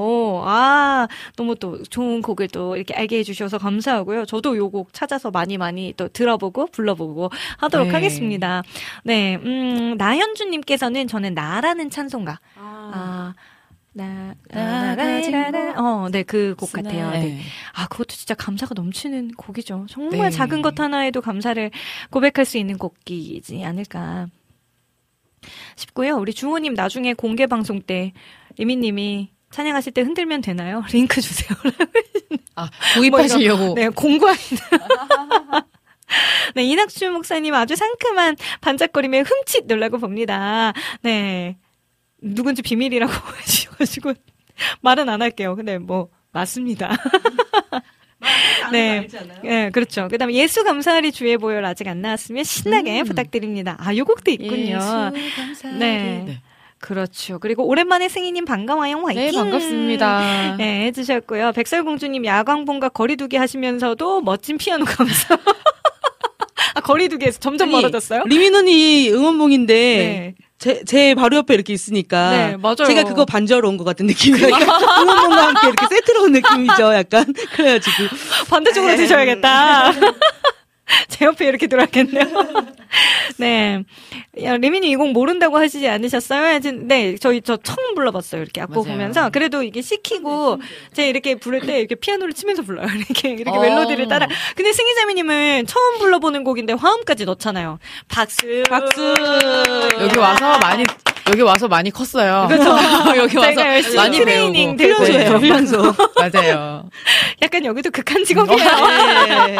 아, 너무 또 좋은 곡을 또 이렇게 알게 해주셔서 감사하고요. 저도 요 곡 찾아서 많이 많이 또 들어보고 불러보고 하도록 네. 하겠습니다. 네, 음, 나현주님께서는 저는 나라는 찬송가. 아. 아. 나, 나가라. 어, 네, 그 곡 같아요. 네. 아, 그것도 진짜 감사가 넘치는 곡이죠. 정말 네. 작은 것 하나에도 감사를 고백할 수 있는 곡이지 않을까 싶고요. 우리 주호님 나중에 공개 방송 때 리미님이 찬양하실 때 흔들면 되나요? 링크 주세요. 아, 구입하시려고. 뭐 네, 공구합니다. 네, 이낙주 목사님 아주 상큼한 반짝거림에 흠칫 놀라고 봅니다. 네. 누군지 비밀이라고 해주셔가지고 말은 안 할게요. 근데 뭐 맞습니다. 네, 네, 그렇죠. 그다음에 예수 감사하리 주의 보혈 아직 안 나왔으면 신나게 음. 부탁드립니다. 아, 요 곡도 있군요. 예수 감사하리. 네. 네. 그렇죠. 그리고 오랜만에 승희님 반가워요. 화이팅. 네, 반갑습니다. 네, 해주셨고요. 백설공주님 야광봉과 거리두기 하시면서도 멋진 피아노 감사. 아, 거리두기에서 점점 아니, 멀어졌어요? 리민 언니 응원봉인데 네. 제, 제 바로 옆에 이렇게 있으니까 네, 맞아요. 제가 그거 반주하러 온 것 같은 느낌이에요. 응원봉과 함께 이렇게 세트로 온 느낌이죠. 약간 그래가지고 반대쪽으로 드셔야겠다. 제 옆에 이렇게 돌아왔겠네요. 네. 야, 리민이 이 곡 모른다고 하시지 않으셨어요? 네, 저희, 저 처음 불러봤어요. 이렇게 악보 맞아요. 보면서. 그래도 이게 시키고, 네, 제가 이렇게 부를 때 이렇게 피아노를 치면서 불러요. 이렇게, 이렇게 어. 멜로디를 따라. 근데 승희자매님은 처음 불러보는 곡인데 화음까지 넣잖아요. 박수! 박수! 여기 와서 많이, 여기 와서 많이 컸어요. 그렇죠. 여기 와서 많이 트레이닝 배우고. 훈련소예요, 훈련소. 맞아요. 약간 여기도 극한 직업이에요. 네.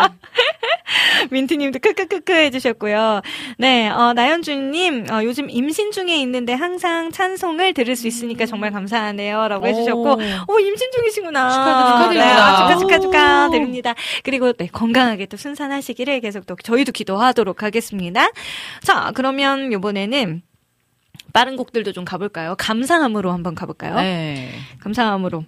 민트님도 크크크크 해주셨고요. 네, 어, 나연주님, 어, 요즘 임신 중에 있는데 항상 찬송을 들을 수 있으니까 정말 감사하네요. 라고 해주셨고, 오, 오 임신 중이시구나. 축하드립니다. 축하, 네, 축하, 축하 드립니다. 그리고, 네, 건강하게 또 순산하시기를 계속 또 저희도 기도하도록 하겠습니다. 자, 그러면 요번에는 빠른 곡들도 좀 가볼까요? 감사함으로 한번 가볼까요? 네. 감사함으로.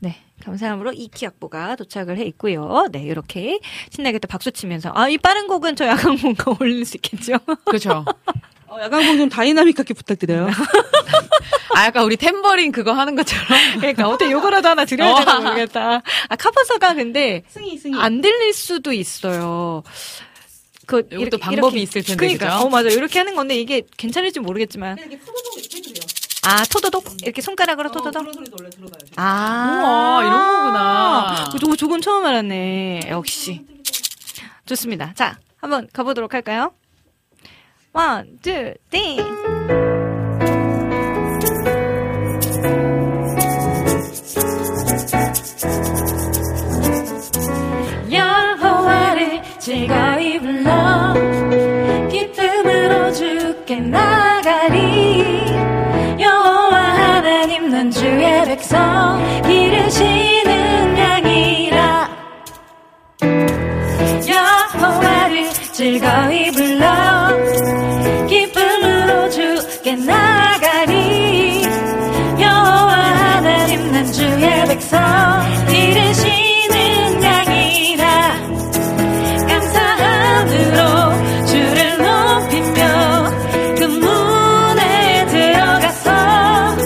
네. 감사함으로 이키 악보가 도착을 해 있고요. 네, 이렇게 신나게 또 박수 치면서 아, 이 빠른 곡은 저 야광봉과 어울릴 수 있겠죠? 그렇죠. 어, 야광봉 좀 다이나믹하게 부탁드려요. 아, 약간 우리 탬버린 그거 하는 것처럼. 그러니까 어떻게 요거라도 하나 드려야 되나 모르겠다. 아, 카파서가 근데 승희, 승희. 안 들릴 수도 있어요. 그 이것도 방법이 이렇게, 있을 텐데. 그러니까. 그렇죠? 어, 맞아. 이렇게 하는 건데 이게 괜찮을지 모르겠지만. 그냥 이렇게 푸드독 이렇게 돼요. 아, 토도독? 이렇게 손가락으로 어, 토도독? 그런 소리도 원래 들어가요. 아, 우와, 이런 거구나. 저거 조금 처음 알았네. 역시. 좋습니다. 자, 한번 가보도록 할까요? 원, 투, 쓰리. 여호와를 즐거이 불러 기쁨으로 주께 나가리. 난 주의 백성 기르시는 양이라 여호와를 즐거이 불러 기쁨으로 주께 나가리 여호와 하나님 난 주의 백성 기르시는 양이라 감사함으로 주를 높이며 그 문에 들어가서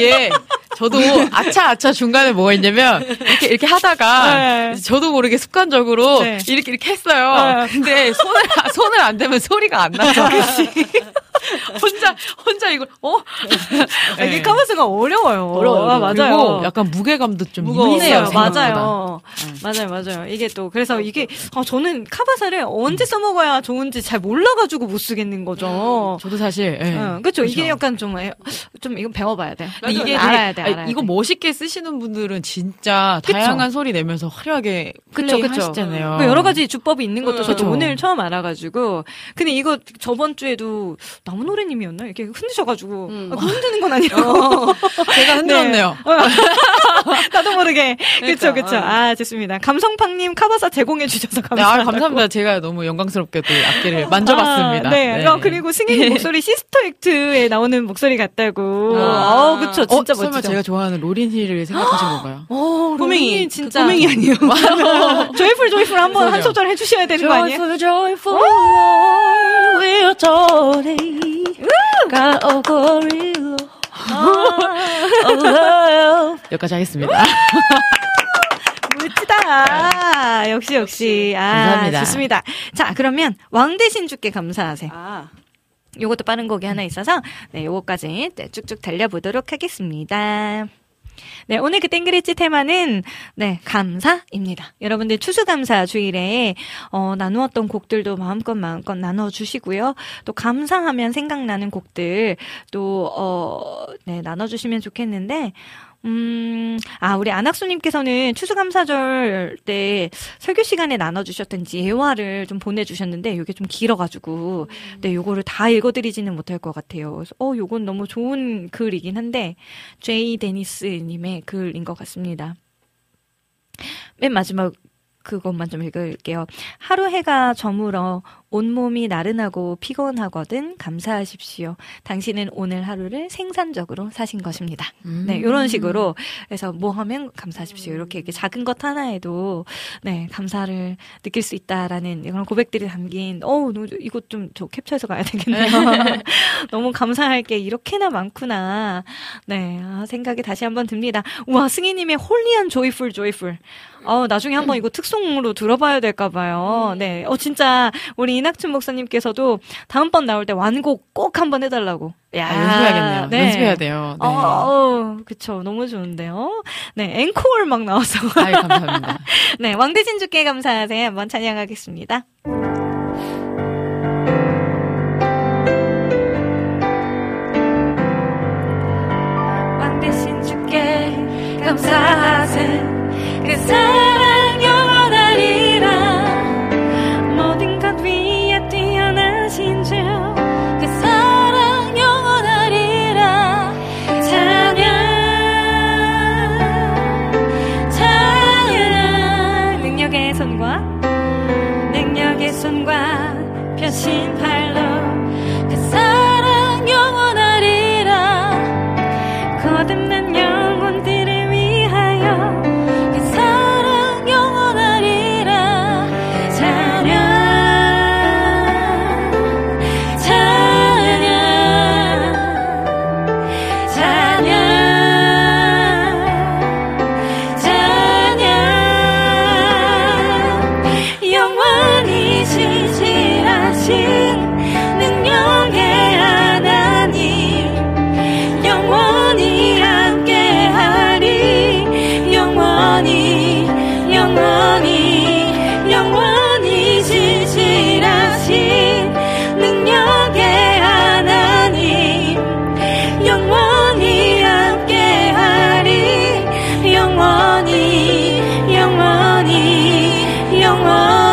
이게 저도 아차 아차 중간에 뭐가 있냐면 이렇게 이렇게 하다가 네. 저도 모르게 습관적으로 네. 이렇게 이렇게 했어요. 네. 근데 손을 손을 안 대면 소리가 안 나서 혼자 혼자 이걸 어 네. 이게 카바스가 어려워요. 어려워요. 아, 맞아요. 그리고 약간 무게감도 좀 무거워요. 맞아요. 음. 맞아요, 맞아요. 이게 또 그래서 이게 아, 저는 카바사를 언제 써먹어야 좋은지 잘 몰라가지고 못 쓰겠는 거죠. 저도 사실. 네. 응, 그렇죠. 이게 약간 좀좀 좀 이건 배워봐야 돼. 근데 이게 알아야 돼. 알아야 이거 돼. 멋있게 쓰시는 분들은 진짜 그쵸? 다양한 소리 내면서 화려하게 플레이 하시잖아요. 그 여러 가지 주법이 있는 것도 음. 저도 그쵸? 오늘 처음 알아가지고. 근데 이거 저번 주에도 나무노래님이었나? 이렇게 흔드셔가지고. 음. 아, 흔드는 건 아니라고. 어. 제가 흔들었네요. 네. 나도 모르게. 그쵸, 그쵸. 아, 좋습니다. 감성팡님 카바사 제공해주셔서 감사합니다. 아, 감사합니다. 제가 너무 영광스럽게 또 악기를 만져봤습니다. 아, 네. 네. 아, 그리고 승희님 목소리 시스터 액트에 나오는 목소리 같다고. 아, 아 그쵸. 진짜 어, 멋지죠. 설마 제가 좋아하는 로린 힐을 생각하신 건가요? 어, 꼬맹이. 진짜. 꼬맹이 아니에요. 조이풀, 조이풀 한 번, 한 소절 해주셔야 되는 거 아니에요? 조이풀, 조이풀. We're turning. got a gorilla. 아~ 여기까지 하겠습니다. 멋지다. 아, 역시, 역시. 아, 감사합니다. 좋습니다. 자, 그러면 왕대신주께 감사하세요. 아. 요것도 빠른 곡이 하나 있어서, 네, 요거까지 네, 쭉쭉 달려보도록 하겠습니다. 네, 오늘 그 땡그리치 테마는, 네, 감사입니다. 여러분들 추수감사 주일에, 어, 나누었던 곡들도 마음껏 마음껏 나눠주시고요. 또 감사하면 생각나는 곡들, 또, 어, 네, 나눠주시면 좋겠는데, 음, 아, 우리 안학수님께서는 추수감사절 때 설교 시간에 나눠주셨던지 예화를 좀 보내주셨는데, 요게 좀 길어가지고, 네, 요거를 다 읽어드리지는 못할 것 같아요. 그래서, 어, 요건 너무 좋은 글이긴 한데, 제이 데니스님의 글인 것 같습니다. 맨 마지막 그것만 좀 읽을게요. 하루 해가 저물어 온몸이 나른하고 피곤하거든 감사하십시오. 당신은 오늘 하루를 생산적으로 사신 것입니다. 음. 네, 이런 식으로 해서 뭐 하면 감사하십시오. 이렇게, 이렇게 작은 것 하나에도 네 감사를 느낄 수 있다라는 그런 고백들이 담긴 어우 이거 좀 저 캡처해서 가야 되겠네요. 너무 감사할 게 이렇게나 많구나. 네 아, 생각이 다시 한번 듭니다. 우와 승희님의 홀리한 조이풀 조이풀. 어 나중에 한번 이거 특송으로 들어봐야 될까 봐요. 네, 어 진짜 우리 이낙춘 목사님께서도 다음번 나올 때 완곡 꼭 한번 해달라고. 야, 아, 연습해야겠네요. 네. 연습해야 돼요. 네. 어, 어, 그쵸. 너무 좋은데요. 네, 앵콜 막 나와서. 아유, 감사합니다. 네, 왕대신 주께 감사하세요. 한번 찬양하겠습니다. 왕대신 주께 감사하세요. 그 사랑 영원하리라. 뛰어나신 주 그 사랑 영원하리라. 찬양 찬양 능력의 손과 능력의 손과 펴신 팔로 그 사랑 영원하리라. 거듭난 영혼들을 위하여 그 사랑 영원하리라. 찬양 능력의 하나님 영원히 함께하리. 영원히 영원히 영원히 지시라신 능력의 하나님 영원히 함께하리. 영원히 영원히 영원히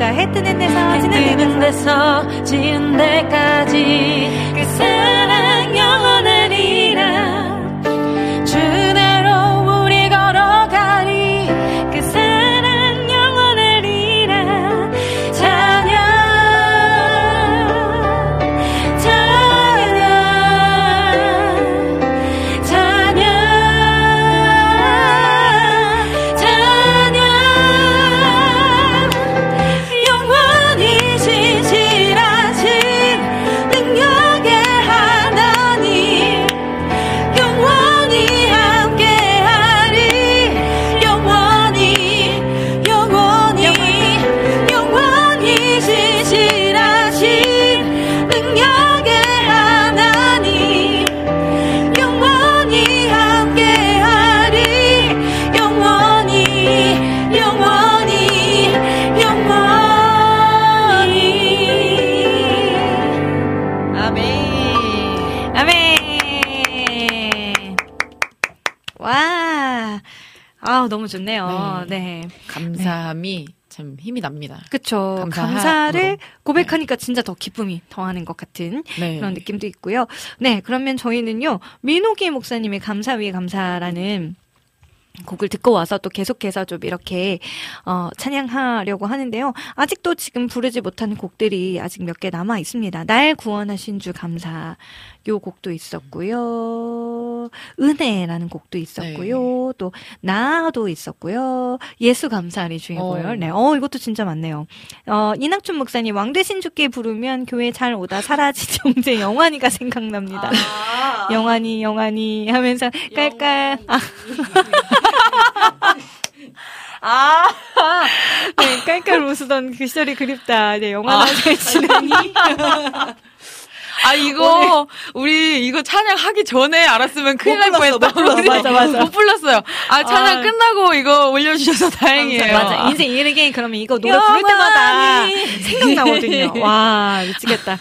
해뜨는 데서 지는 데서 지은 데까지 그 사랑 영원하리라. 주 나로 우리 걸어가리. 그 사랑 영원하리라. 찬양 찬양 찬양 찬양 영원히 지시라신 능력의 하나님 와, 아 너무 좋네요. 네, 네. 감사함이 네. 참 힘이 납니다. 그렇죠. 감사하... 감사를 고백하니까 네. 진짜 더 기쁨이 더하는 것 같은 네. 그런 느낌도 있고요. 네, 그러면 저희는요 민호기 목사님의 감사 위에 감사라는 곡을 듣고 와서 또 계속해서 좀 이렇게 어, 찬양하려고 하는데요. 아직도 지금 부르지 못한 곡들이 아직 몇 개 남아 있습니다. 날 구원하신 주 감사 요 곡도 있었고요. 은혜라는 곡도 있었고요. 네. 또 나도 있었고요. 예수 감사리 중이고요. 어. 네, 어 이것도 진짜 많네요. 어 이낙춘 목사님 왕되신 주께 부르면 교회 잘 오다 사라진 형제 영환이가 생각납니다. 아. 영환이 영환이 하면서 깔깔 영... 아. 아, 네, 깔깔 웃으던 그 시절이 그립다. 이제 영화나 잘 지내니. 아, 이거, 오늘... 우리, 이거 찬양 하기 전에 알았으면 큰일 날 뻔 했다. 맞아, 맞아. 못 불렀어요. 아, 찬양 아... 끝나고 이거 올려주셔서 다행이에요. 맞아. 인생 이르게 그러면 이거 노래 부를 때마다 생각나거든요. 와, 미치겠다.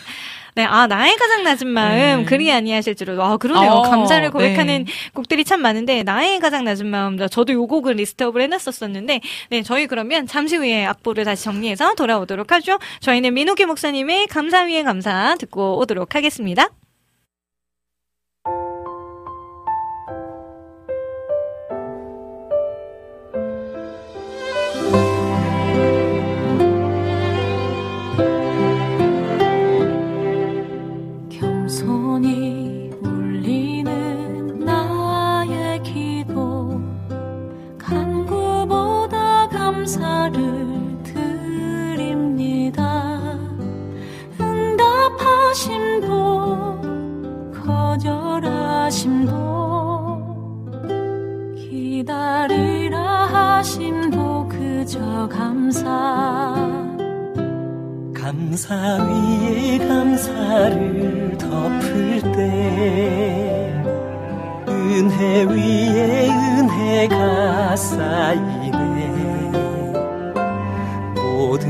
네, 아, 나의 가장 낮은 마음, 음. 그리 아니하실 줄은, 아, 그러네요. 어, 감사를 고백하는 네. 곡들이 참 많은데, 나의 가장 낮은 마음, 저도 요 곡을 리스트업을 해놨었었는데, 네, 저희 그러면 잠시 후에 악보를 다시 정리해서 돌아오도록 하죠. 저희는 민호기 목사님의 감사 위에 감사 듣고 오도록 하겠습니다. 손이 울리는 나의 기도 간구보다 감사를 드립니다. 응답하심도 거절하심도 기다리라 하심도 그저 감사 감사 위에 감사를 덮을 때 은혜 위에 은혜가 쌓이네 모든 일에 감사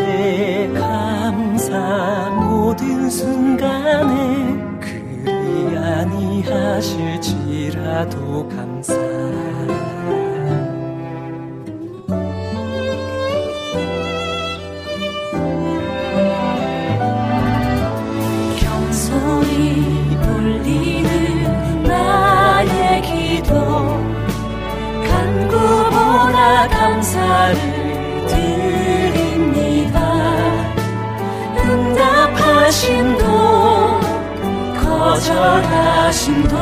모든 순간에 그리 아니하실지라도 감사 간구보다 감사를 드립니다. 응답하심도 거절하심도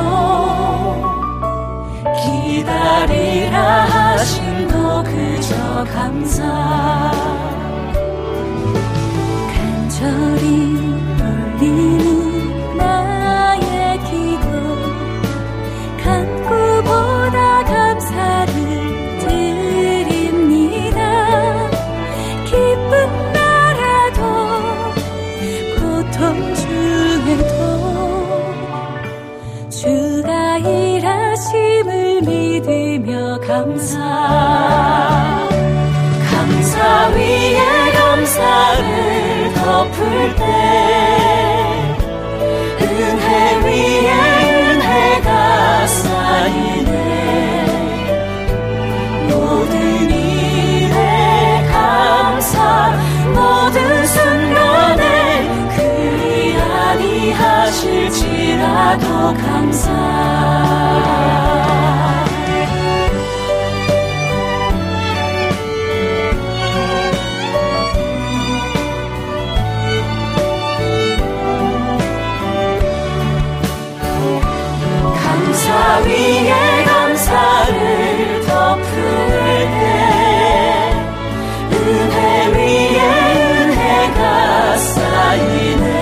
기다리라 하심도 그저 감사 간절히 울리는 나의 기도 간구보다 감사를 감사 감사 위에 감사를 덮을 때 은혜 위에 은혜가 쌓이네 모든 일에 감사 모든 순간에 그리 아니하실지라도 감사 감사 위에 감사를 덮을 때 은혜 위에 은혜가 쌓이네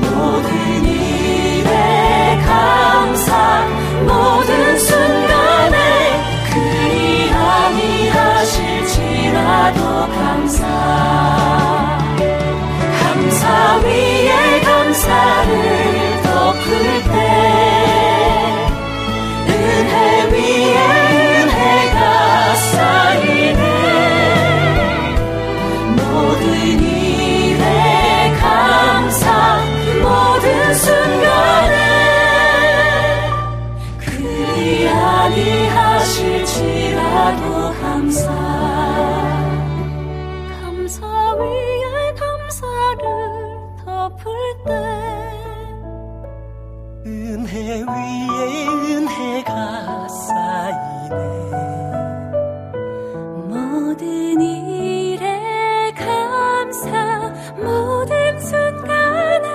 모든 일에 은혜 위에 은혜가 쌓이네. 모든 일에 감사, 모든 순간에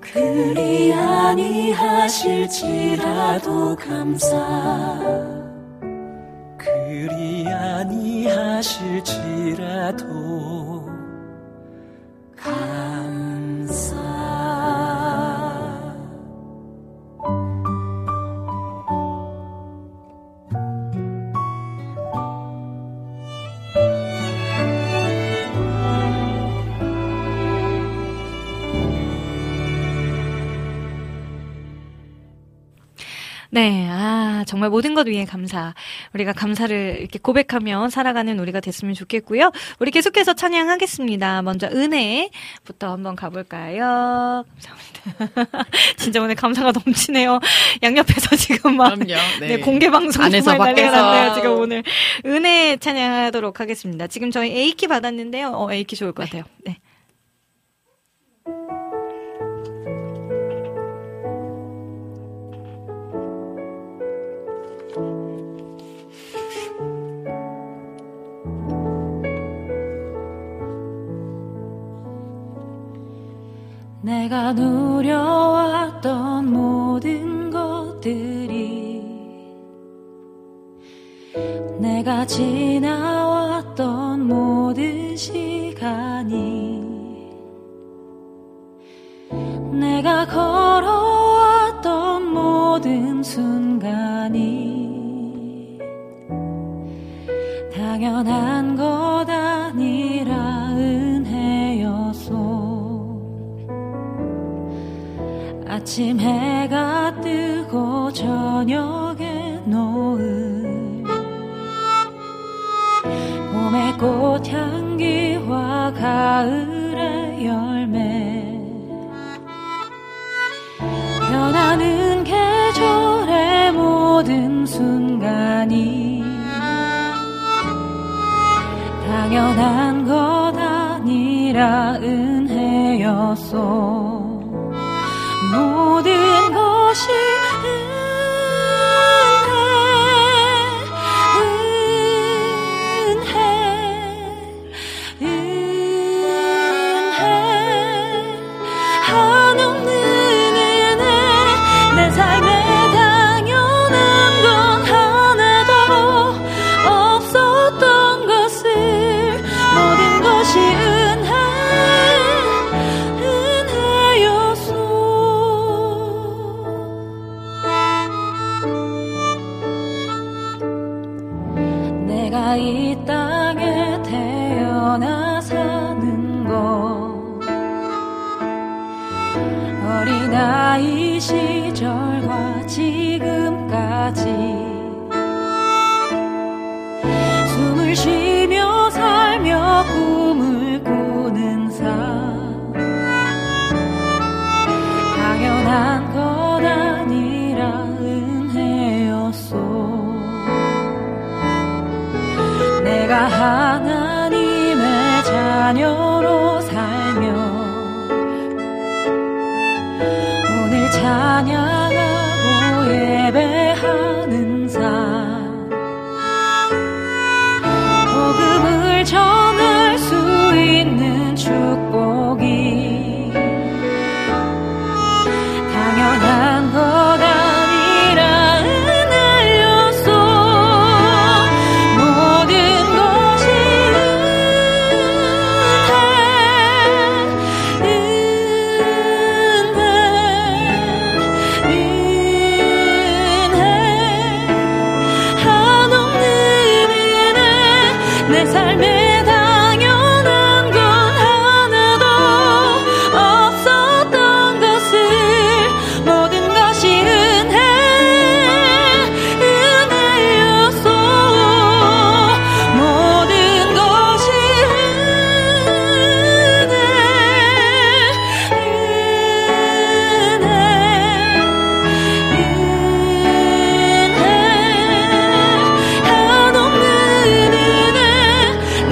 그리 아니하실지라도 감사, 그리 아니하실지라도 감사. 네, 아, 정말 모든 것 위에 감사. 우리가 감사를 이렇게 고백하며 살아가는 우리가 됐으면 좋겠고요. 우리 계속해서 찬양하겠습니다. 먼저 은혜부터 한번 가볼까요? 감사합니다. 진짜 오늘 감사가 넘치네요. 양옆에서 지금 막 그럼요, 네. 네, 공개 방송 안에서 밖에서 났네요, 지금 오늘 은혜 찬양하도록 하겠습니다. 지금 저희 A 키 받았는데요. 어, A 키 좋을 것 같아요. 네. 내가 누려왔던 모든 것들이, 내가 지나왔던 모든 시간이, 내가 걸어왔던 모든 순간이 당연한 것 아니라 은혜였소. 아침 해가 뜨고 저녁에 노을, 봄의 꽃향기와 가을의 열매, 변하는 계절의 모든 순간이 당연한 것 아니라 은혜였소. 모든 것이 은혜, 은혜, 은혜, 한없는 은혜. 내 삶에 당연한 건 하나도 없었던 것을, 모든 것이 은혜, 이 땅에 태어나 사는 것. 어린아이 시절과 지금까지 숨을 쉬며 살며 꿈을 꾸는 삶, 당연한 것 아니라 은혜였소. 내가 하나님의 자녀로 살며 오늘 찬양하고 예배하는 삶, 복음을 전할 수 있는 축복이 당연한 거다. 내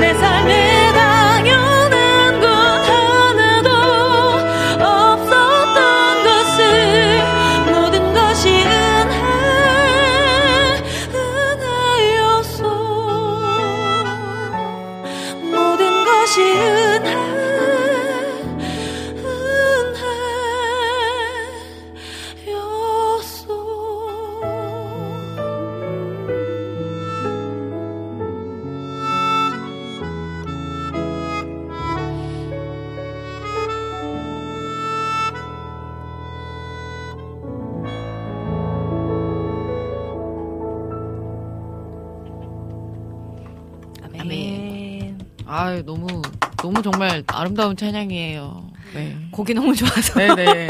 아유, 너무, 너무 정말 아름다운 찬양이에요. 네. 곡이 너무 좋아서. 네네.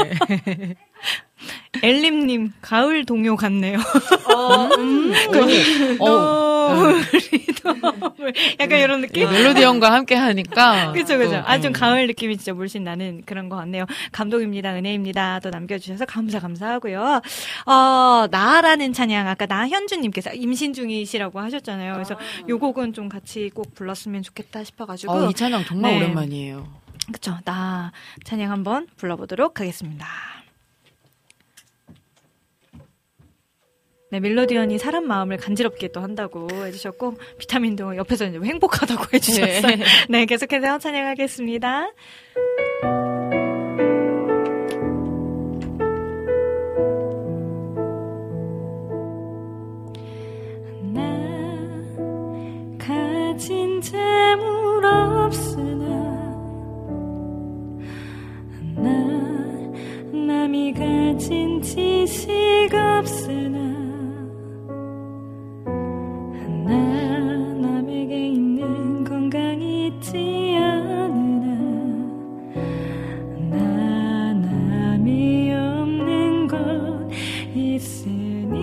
엘림님, 가을 동요 같네요. 어, 음. 어, 어. 약간 이런 느낌? 멜로디 형과 함께 하니까. 그쵸, 그쵸. 또, 아, 좀 음. 가을 느낌이 진짜 물씬 나는 그런 것 같네요. 감동입니다, 은혜입니다. 또 남겨주셔서 감사, 감사하고요. 어, 나라는 찬양, 아까 나현주님께서 임신 중이시라고 하셨잖아요. 그래서 아. 요 곡은 좀 같이 꼭 불렀으면 좋겠다 싶어가지고. 어, 이 찬양 정말 네. 오랜만이에요. 그쵸. 나 찬양 한번 불러보도록 하겠습니다. 네, 멜로디언이 사람 마음을 간지럽게 또 한다고 해주셨고, 비타민도 옆에서 이제 행복하다고 해주셨어요. 네, 네 계속해서 찬양하겠습니다. 나 가진 재물 없으나 나 남이 가진 지식 없으나 나 남에게 있는 건강 있지 않으나 나 남이 없는 것 있으니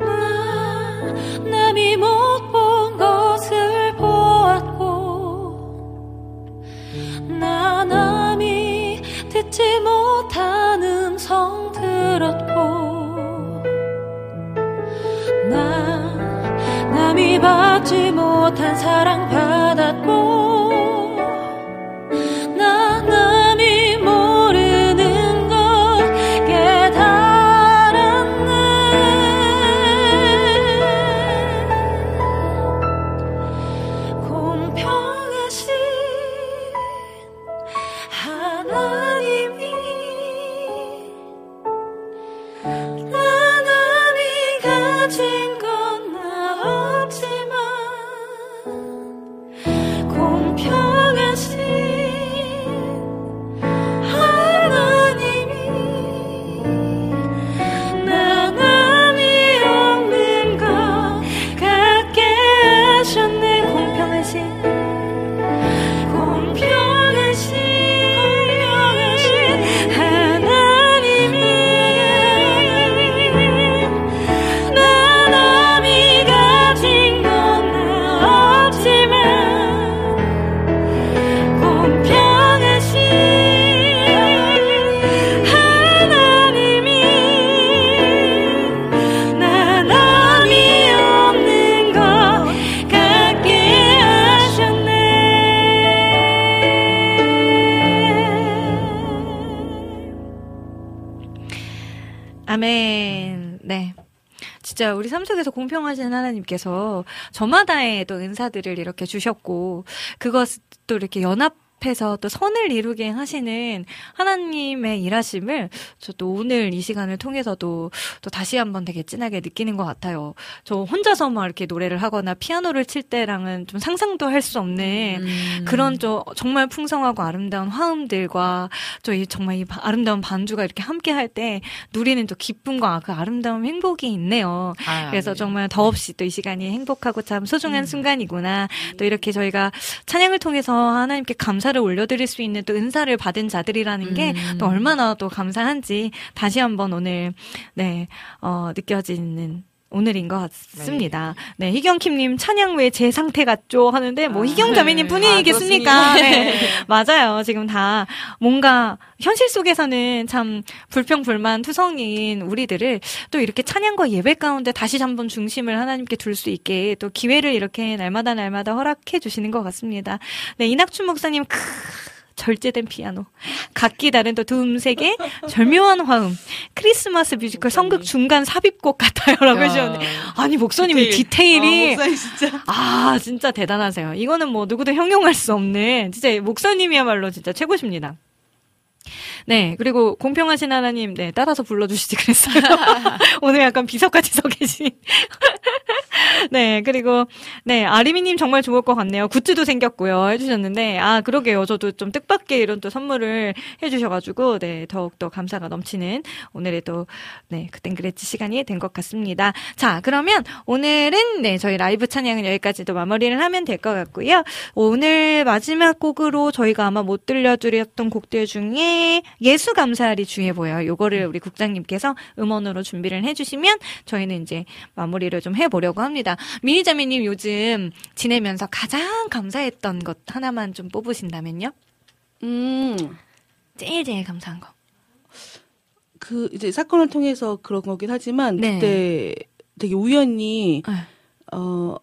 나 남이 못 본 것을 보았고 나 남이 듣지 못한 음성 들었고 나 남이 받지 못한 사랑 받았고 나 남이 모르는 걸 깨달았네 공평하신 하나님이 나 남이 가진 아멘. 네. 진짜 우리 삶 속에서 공평하신 하나님께서 저마다의 또 은사들을 이렇게 주셨고, 그것 또 이렇게 연합해서 또 선을 이루게 하시는 하나님의 일하심을 저도 오늘 이 시간을 통해서도 또 다시 한번 되게 진하게 느끼는 것 같아요. 저 혼자서 막 이렇게 노래를 하거나 피아노를 칠 때랑은 좀 상상도 할 수 없는 음. 그런 저 정말 풍성하고 아름다운 화음들과 저 이 정말 이 아름다운 반주가 이렇게 함께 할 때 누리는 또 기쁨과 그 아름다운 행복이 있네요. 아, 그래서 네. 정말 더없이 또 이 시간이 행복하고 참 소중한 음. 순간이구나. 또 이렇게 저희가 찬양을 통해서 하나님께 감사를 올려드릴 수 있는 또 은사를 받은 자들이라는 음. 게 또 얼마나 또 감사한지 다시 한번 오늘 네, 어, 느껴지는 오늘인 것 같습니다. 네, 네 희경킴님 찬양 왜 제 상태 같죠? 하는데 뭐 아, 희경자매님 뿐이겠습니까? 네. 네. 맞아요. 지금 다 뭔가 현실 속에서는 참 불평불만 투성인 우리들을 또 이렇게 찬양과 예배 가운데 다시 한번 중심을 하나님께 둘 수 있게 또 기회를 이렇게 날마다 날마다 허락해 주시는 것 같습니다. 네, 이낙춘 목사님 크... 절제된 피아노, 각기 다른 또 음색의 절묘한 화음, 크리스마스 뮤지컬 성극 중간 삽입곡 같아요라고 하셨는데 아니 목사님의 디테일. 디테일이 어, 목사님 진짜. 아 진짜 대단하세요. 이거는 뭐 누구도 형용할 수 없는 진짜 목사님이야말로 진짜 최고십니다. 네, 그리고 공평하신 하나님, 네, 따라서 불러주시지 그랬어요. 오늘 약간 비석같이 서 계신. 네, 그리고 네, 아리미님 정말 좋을 것 같네요. 굿즈도 생겼고요. 해주셨는데 아 그러게요. 저도 좀 뜻밖의 이런 또 선물을 해주셔가지고 네, 더욱더 감사가 넘치는 오늘의 또 네, 그땐 그랬지 시간이 된 것 같습니다. 자, 그러면 오늘은 네, 저희 라이브 찬양은 여기까지 또 마무리를 하면 될 것 같고요. 오늘 마지막 곡으로 저희가 아마 못 들려드렸던 곡들 중에 예수 감사리 주해 보여. 요거를 우리 국장님께서 음원으로 준비를 해주시면 저희는 이제 마무리를 좀 해보려고 합니다. 미니자매님 요즘 지내면서 가장 감사했던 것 하나만 좀 뽑으신다면요? 음, 제일 제일 감사한 거. 그 이제 사건을 통해서 그런 거긴 하지만 네. 그때 되게 우연히 네. 어.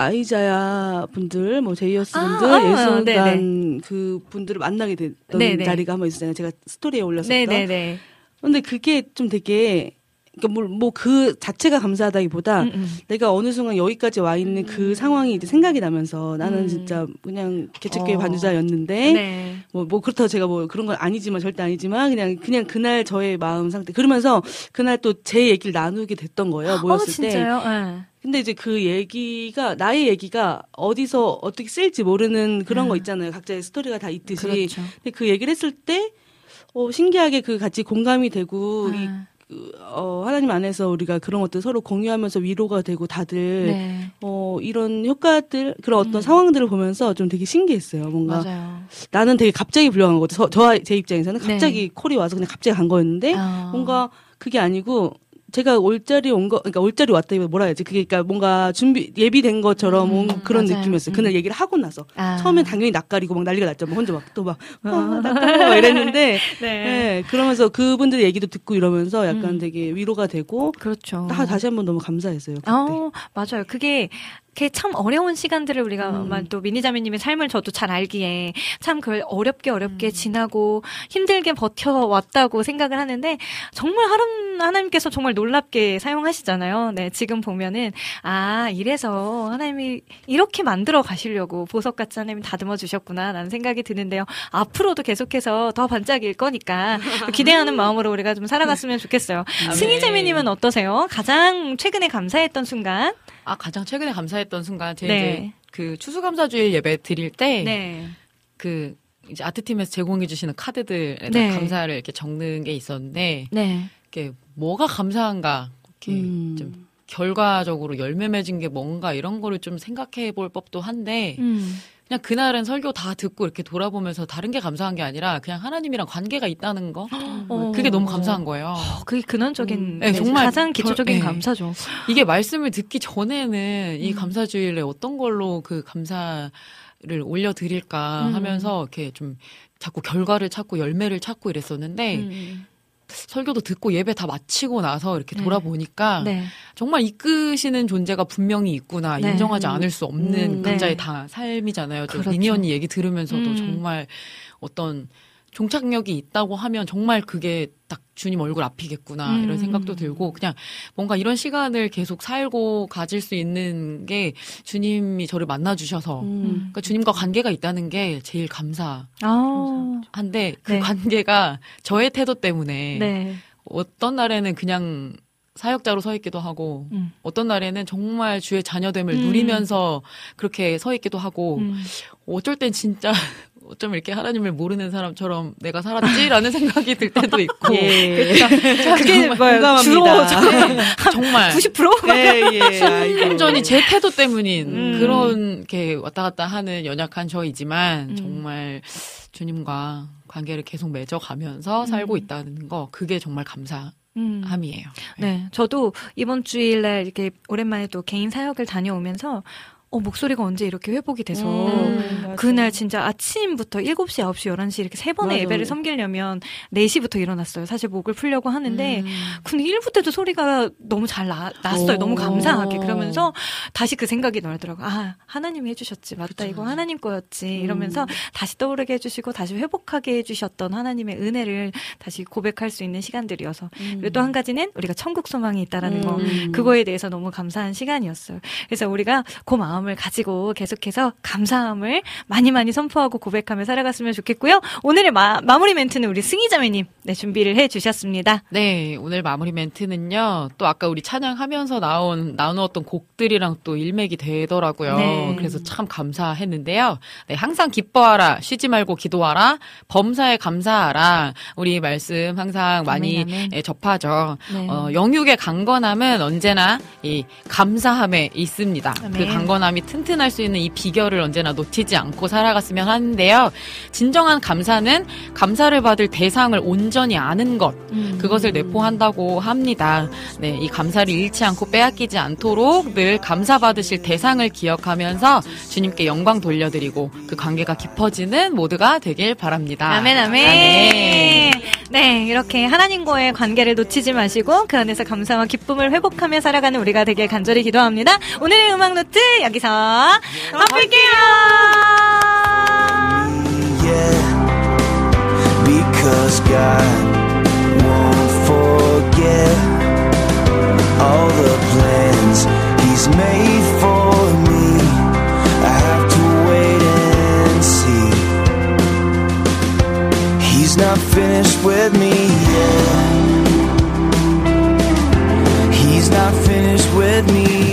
아이자야 분들, 뭐, 제이어스 분들, 아, 예술단 그 분들을 만나게 됐던 네네. 자리가 한번 있었잖아요. 제가 스토리에 올렸었던. 네네네. 근데 그게 좀 되게, 그러니까 뭐, 뭐 그 자체가 감사하다기보다 음음. 내가 어느 순간 여기까지 와 있는 그 음. 상황이 이제 생각이 나면서 나는 음. 진짜 그냥 개척교회 어. 반주자였는데 네. 뭐, 뭐 그렇다고 제가 뭐 그런 건 아니지만 절대 아니지만 그냥 그냥 그날 저의 마음 상태 그러면서 그날 또 제 얘기를 나누게 됐던 거예요. 모였을 어, 진짜요? 때. 네. 근데 이제 그 얘기가 나의 얘기가 어디서 어떻게 쓸지 모르는 그런 음. 거 있잖아요. 각자의 스토리가 다 있듯이. 그렇죠. 근데 그 얘기를 했을 때 어, 신기하게 그 같이 공감이 되고. 음. 그, 어, 하나님 안에서 우리가 그런 것들 서로 공유하면서 위로가 되고 다들, 네. 어, 이런 효과들, 그런 어떤 음. 상황들을 보면서 좀 되게 신기했어요. 뭔가. 맞아요. 나는 되게 갑자기 불려간 거죠. 저, 저, 제 입장에서는 갑자기 네. 콜이 와서 그냥 갑자기 간 거였는데, 어. 뭔가 그게 아니고, 제가 올자리 온 거, 그러니까 올자리 왔다기보다 뭐라 해야지. 그게 그러니까 뭔가 준비, 예비된 것처럼 음, 온 그런 맞아요. 느낌이었어요. 그날 얘기를 하고 나서. 아. 처음엔 당연히 낯가리고 막 난리가 났죠. 막 혼자 막 또 막, 어, 낯가리고 막 이랬는데. 네. 네. 그러면서 그분들의 얘기도 듣고 이러면서 약간 음. 되게 위로가 되고. 그렇죠. 다, 다시 한번 너무 감사했어요. 그때. 어, 맞아요. 그게. 그게 참 어려운 시간들을 우리가 음. 또 미니자매님의 삶을 저도 잘 알기에 참 그걸 어렵게 어렵게 음. 지나고 힘들게 버텨왔다고 생각을 하는데 정말 하람, 하나님께서 정말 놀랍게 사용하시잖아요. 네, 지금 보면은 아 이래서 하나님이 이렇게 만들어 가시려고 보석같이 하나님이 다듬어 주셨구나 라는 생각이 드는데요. 앞으로도 계속해서 더 반짝일 거니까 기대하는 마음으로 우리가 좀 살아갔으면 좋겠어요. 아, 네. 승희자매님은 어떠세요? 가장 최근에 감사했던 순간? 아 가장 최근에 감사했던 순간 제가 네. 이제 그 추수감사주일 예배 드릴 때 그 네. 이제 아트팀에서 제공해 주시는 카드들에 네. 감사를 이렇게 적는 게 있었는데 네. 이게 뭐가 감사한가 이렇게 음. 좀 결과적으로 열매 맺은 게 뭔가 이런 거를 좀 생각해 볼 법도 한데 음. 그냥 그날은 설교 다 듣고 이렇게 돌아보면서 다른 게 감사한 게 아니라 그냥 하나님이랑 관계가 있다는 거 어. 그게 너무 감사한 거예요. 어, 그게 근원적인 음, 네, 정말 가장 기초적인 저, 네. 감사죠. 이게 말씀을 듣기 전에는 이 음. 감사주일에 어떤 걸로 그 감사를 올려드릴까 음. 하면서 이렇게 좀 자꾸 결과를 찾고 열매를 찾고 이랬었는데 음. 설교도 듣고 예배 다 마치고 나서 이렇게 네. 돌아보니까 네. 정말 이끄시는 존재가 분명히 있구나 네. 인정하지 않을 수 없는 음, 각자의 네. 다 삶이잖아요. 그렇죠. 미니 언니 얘기 들으면서도 음. 정말 어떤 종착역이 있다고 하면 정말 그게 딱 주님 얼굴 앞이겠구나 음. 이런 생각도 들고 그냥 뭔가 이런 시간을 계속 살고 가질 수 있는 게 주님이 저를 만나주셔서 음. 그러니까 주님과 관계가 있다는 게 제일 감사 아. 한데 그 네. 관계가 저의 태도 때문에 네. 어떤 날에는 그냥 사역자로 서 있기도 하고 음. 어떤 날에는 정말 주의 자녀됨을 음. 누리면서 그렇게 서 있기도 하고 음. 어쩔 땐 진짜 어쩜 이렇게 하나님을 모르는 사람처럼 내가 살았지라는 생각이 들 때도 있고 예. 그게 뭐예요? 주로 정말 구십 퍼센트 예, 예. 순전히 제 태도 때문인 음. 그런 게 왔다 갔다 하는 연약한 저이지만 음. 정말 주님과 관계를 계속 맺어가면서 음. 살고 있다는 거 그게 정말 감사. 음. 함이에요. 네. 네, 저도 이번 주일날 이렇게 오랜만에 또 개인 사역을 다녀오면서 어, 목소리가 언제 이렇게 회복이 돼서 음, 그날 진짜 아침부터 일곱 시, 아홉 시, 열한 시 이렇게 세 번의 맞아. 예배를 섬기려면 네 시부터 일어났어요. 사실 목을 풀려고 하는데 음. 근데 일 부 때도 소리가 너무 잘 나, 났어요. 오. 너무 감사하게. 그러면서 다시 그 생각이 나더라고요. 아, 하나님이 해주셨지. 맞다. 그쵸. 이거 하나님 거였지. 이러면서 음. 다시 떠오르게 해주시고 다시 회복하게 해주셨던 하나님의 은혜를 다시 고백할 수 있는 시간들이어서 음. 그리고 또 한 가지는 우리가 천국 소망이 있다라는 음. 거 그거에 대해서 너무 감사한 시간이었어요. 그래서 우리가 그 마음 마음을 가지고 계속해서 감사함을 많이 많이 선포하고 고백하며 살아갔으면 좋겠고요. 오늘의 마, 마무리 멘트는 우리 승희자매님 네, 준비를 해주셨습니다. 네, 오늘 마무리 멘트는요. 또 아까 우리 찬양하면서 나온 나누었던 곡들이랑 또 일맥이 되더라고요. 네. 그래서 참 감사했는데요. 네, 항상 기뻐하라, 쉬지 말고 기도하라, 범사에 감사하라. 우리 말씀 항상 많이 예, 접하죠. 네. 어, 영육의 강건함은 언제나 이 감사함에 있습니다. 네. 그 강건함이 튼튼할 수 있는 이 비결을 언제나 놓치지 않고 살아갔으면 하는데요. 진정한 감사는 감사를 받을 대상을 온전히 아는 것, 음. 그것을 내포한다고 합니다. 네, 이 감사를 잃지 않고 빼앗기지 않도록 늘 감사받으실 대상을 기억하면서 주님께 영광 돌려드리고 그 관계가 깊어지는 모두가 되길 바랍니다. 아멘, 아멘. 아멘. 네, 이렇게 하나님과의 관계를 놓치지 마시고 그 안에서 감사와 기쁨을 회복하며 살아가는 우리가 되길 간절히 기도합니다. 오늘의 음악노트 여기서 마칠게요. He's not finished with me yet. He's not finished with me.